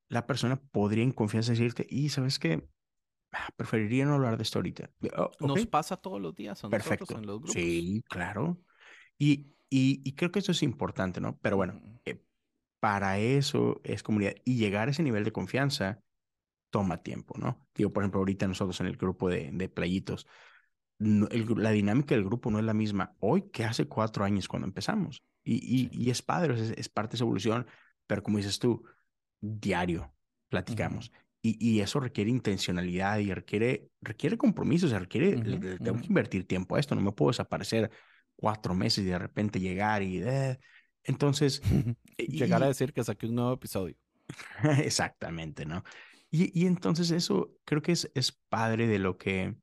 la persona podría en confianza decirte, y ¿sabes qué? Preferiría no hablar de esto ahorita. Oh, okay. Nos pasa todos los días a nosotros en los grupos. Sí, claro. Y creo que eso es importante, ¿no? Pero bueno, para eso es comunidad. Y llegar a ese nivel de confianza toma tiempo, ¿no? Digo, por ejemplo, ahorita nosotros en el grupo de playitos, la dinámica del grupo no es la misma hoy que hace 4 años cuando empezamos. Y es padre, es parte de su evolución, pero como dices tú, diario platicamos. Uh-huh. Y eso requiere intencionalidad y requiere compromisos, o sea, tengo que invertir tiempo a esto, no me puedo desaparecer 4 meses y de repente llegar y... Entonces... llegar a decir que saqué un nuevo episodio. Exactamente, ¿no? Y entonces eso creo que es padre de lo que...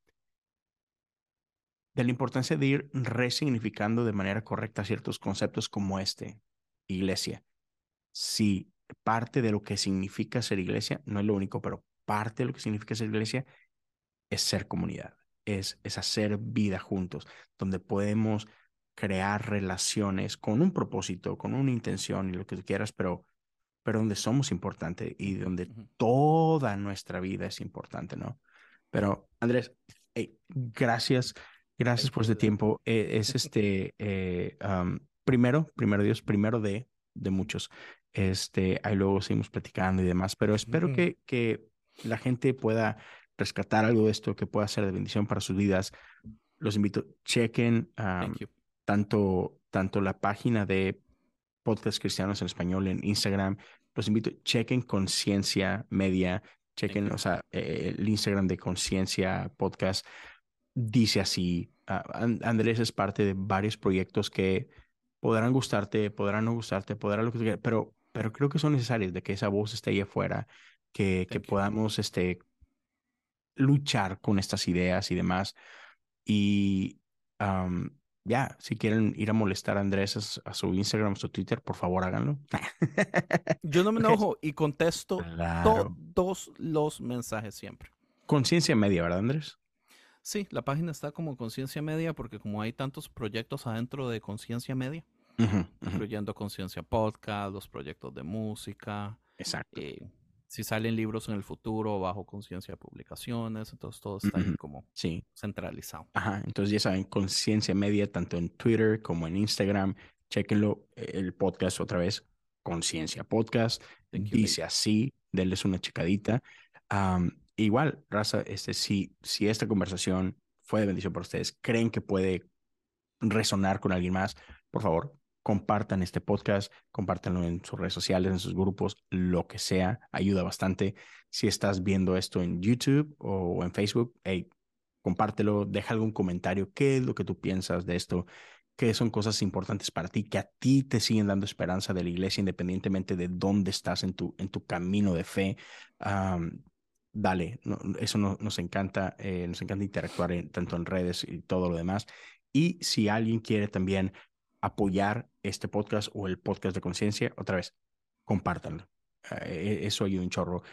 de la importancia de ir resignificando de manera correcta ciertos conceptos como iglesia. Sí, parte de lo que significa ser iglesia, no es lo único, pero parte de lo que significa ser iglesia es ser comunidad, es hacer vida juntos, donde podemos crear relaciones con un propósito, con una intención y lo que tú quieras, pero donde somos importantes y donde toda nuestra vida es importante, ¿no? Pero Andrés, hey, gracias. Gracias por este tiempo. Primero Dios, primero de muchos. Ahí luego seguimos platicando y demás, pero espero que la gente pueda rescatar algo de esto, que pueda ser de bendición para sus vidas. Los invito, chequen tanto la página de Podcast Cristianos en Español en Instagram. Los invito, chequen Conciencia Media, chequen, o sea, el Instagram de Conciencia Podcast. Dice así, Andrés es parte de varios proyectos que podrán gustarte, podrán no gustarte, podrán lo que quieras, pero creo que son necesarios de que esa voz esté ahí afuera, que podamos luchar con estas ideas y demás. Y si quieren ir a molestar a Andrés a su Instagram, a su Twitter, por favor háganlo. Yo no me enojo y contesto todos los mensajes siempre. Conciencia Media, ¿verdad, Andrés? Sí, la página está como Conciencia Media porque como hay tantos proyectos adentro de Conciencia Media, incluyendo Conciencia Podcast, los proyectos de música. Exacto. Si salen libros en el futuro, bajo Conciencia Publicaciones, entonces todo está ahí como centralizado. Ajá, entonces ya saben, Conciencia Media, tanto en Twitter como en Instagram. Chequenlo, el podcast otra vez, Conciencia Podcast. Dice así, denles una checadita. Igual, raza, si esta conversación fue de bendición para ustedes, creen que puede resonar con alguien más, por favor, compartan este podcast, compártanlo en sus redes sociales, en sus grupos, lo que sea, ayuda bastante. Si estás viendo esto en YouTube o en Facebook, hey, compártelo, deja algún comentario, qué es lo que tú piensas de esto, qué son cosas importantes para ti, que a ti te siguen dando esperanza de la iglesia, independientemente de dónde estás en tu camino de fe. Dale, nos encanta, interactuar tanto en redes y todo lo demás. Y si alguien quiere también apoyar este podcast o el podcast de Conciencia, otra vez, compártanlo. Eso ayuda un chorro.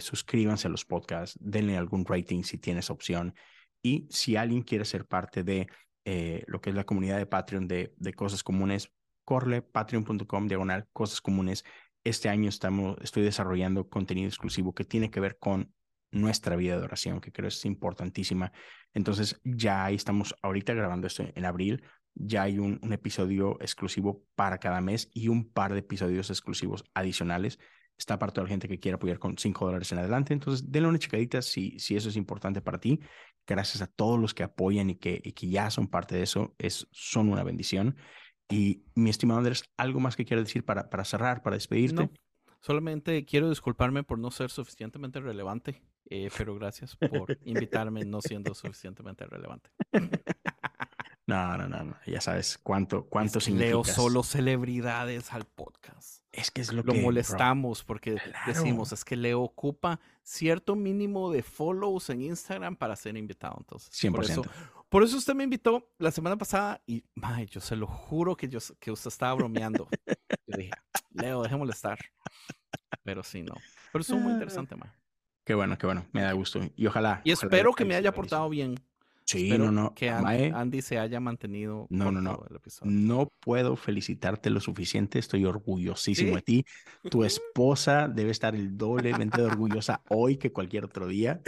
Suscríbanse a los podcasts, denle algún rating si tienes opción. Y si alguien quiere ser parte de lo que es la comunidad de Patreon de Cosas Comunes, corre patreon.com/Cosas Comunes. Este año estoy desarrollando contenido exclusivo que tiene que ver con nuestra vida de oración, que creo es importantísima. Entonces ya ahí estamos ahorita grabando esto en abril, ya hay un episodio exclusivo para cada mes y un par de episodios exclusivos adicionales. Está para toda la gente que quiera apoyar con $5 en adelante. Entonces denle una checadita si eso es importante para ti. Gracias a todos los que apoyan y que ya son parte de eso, son una bendición. Y mi estimado Andrés, ¿algo más que quieras decir para cerrar, para despedirte? No, solamente quiero disculparme por no ser suficientemente relevante. Pero gracias por invitarme no siendo suficientemente relevante. No. Ya sabes cuánto significas. Leo solo celebridades al podcast. Es que es lo que... Lo molestamos porque decimos, es que Leo ocupa cierto mínimo de follows en Instagram para ser invitado. Entonces, 100%. Por eso usted me invitó la semana pasada y, yo se lo juro que usted estaba bromeando. Yo dije, Leo, deje molestar. Pero sí, no. Pero eso es muy interesante, man. Qué bueno, me da gusto. Y ojalá. Y espero que me haya portado bien. Sí, espero que Andy se haya mantenido. No. El episodio. No puedo felicitarte lo suficiente. Estoy orgullosísimo de ti. Tu esposa debe estar el doblemente orgullosa hoy que cualquier otro día.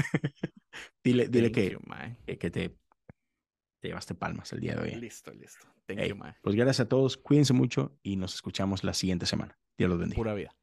dile que te llevaste palmas el día de hoy. Listo. Thank you, mae. Pues gracias a todos. Cuídense mucho y nos escuchamos la siguiente semana. Dios los bendiga. Pura vida.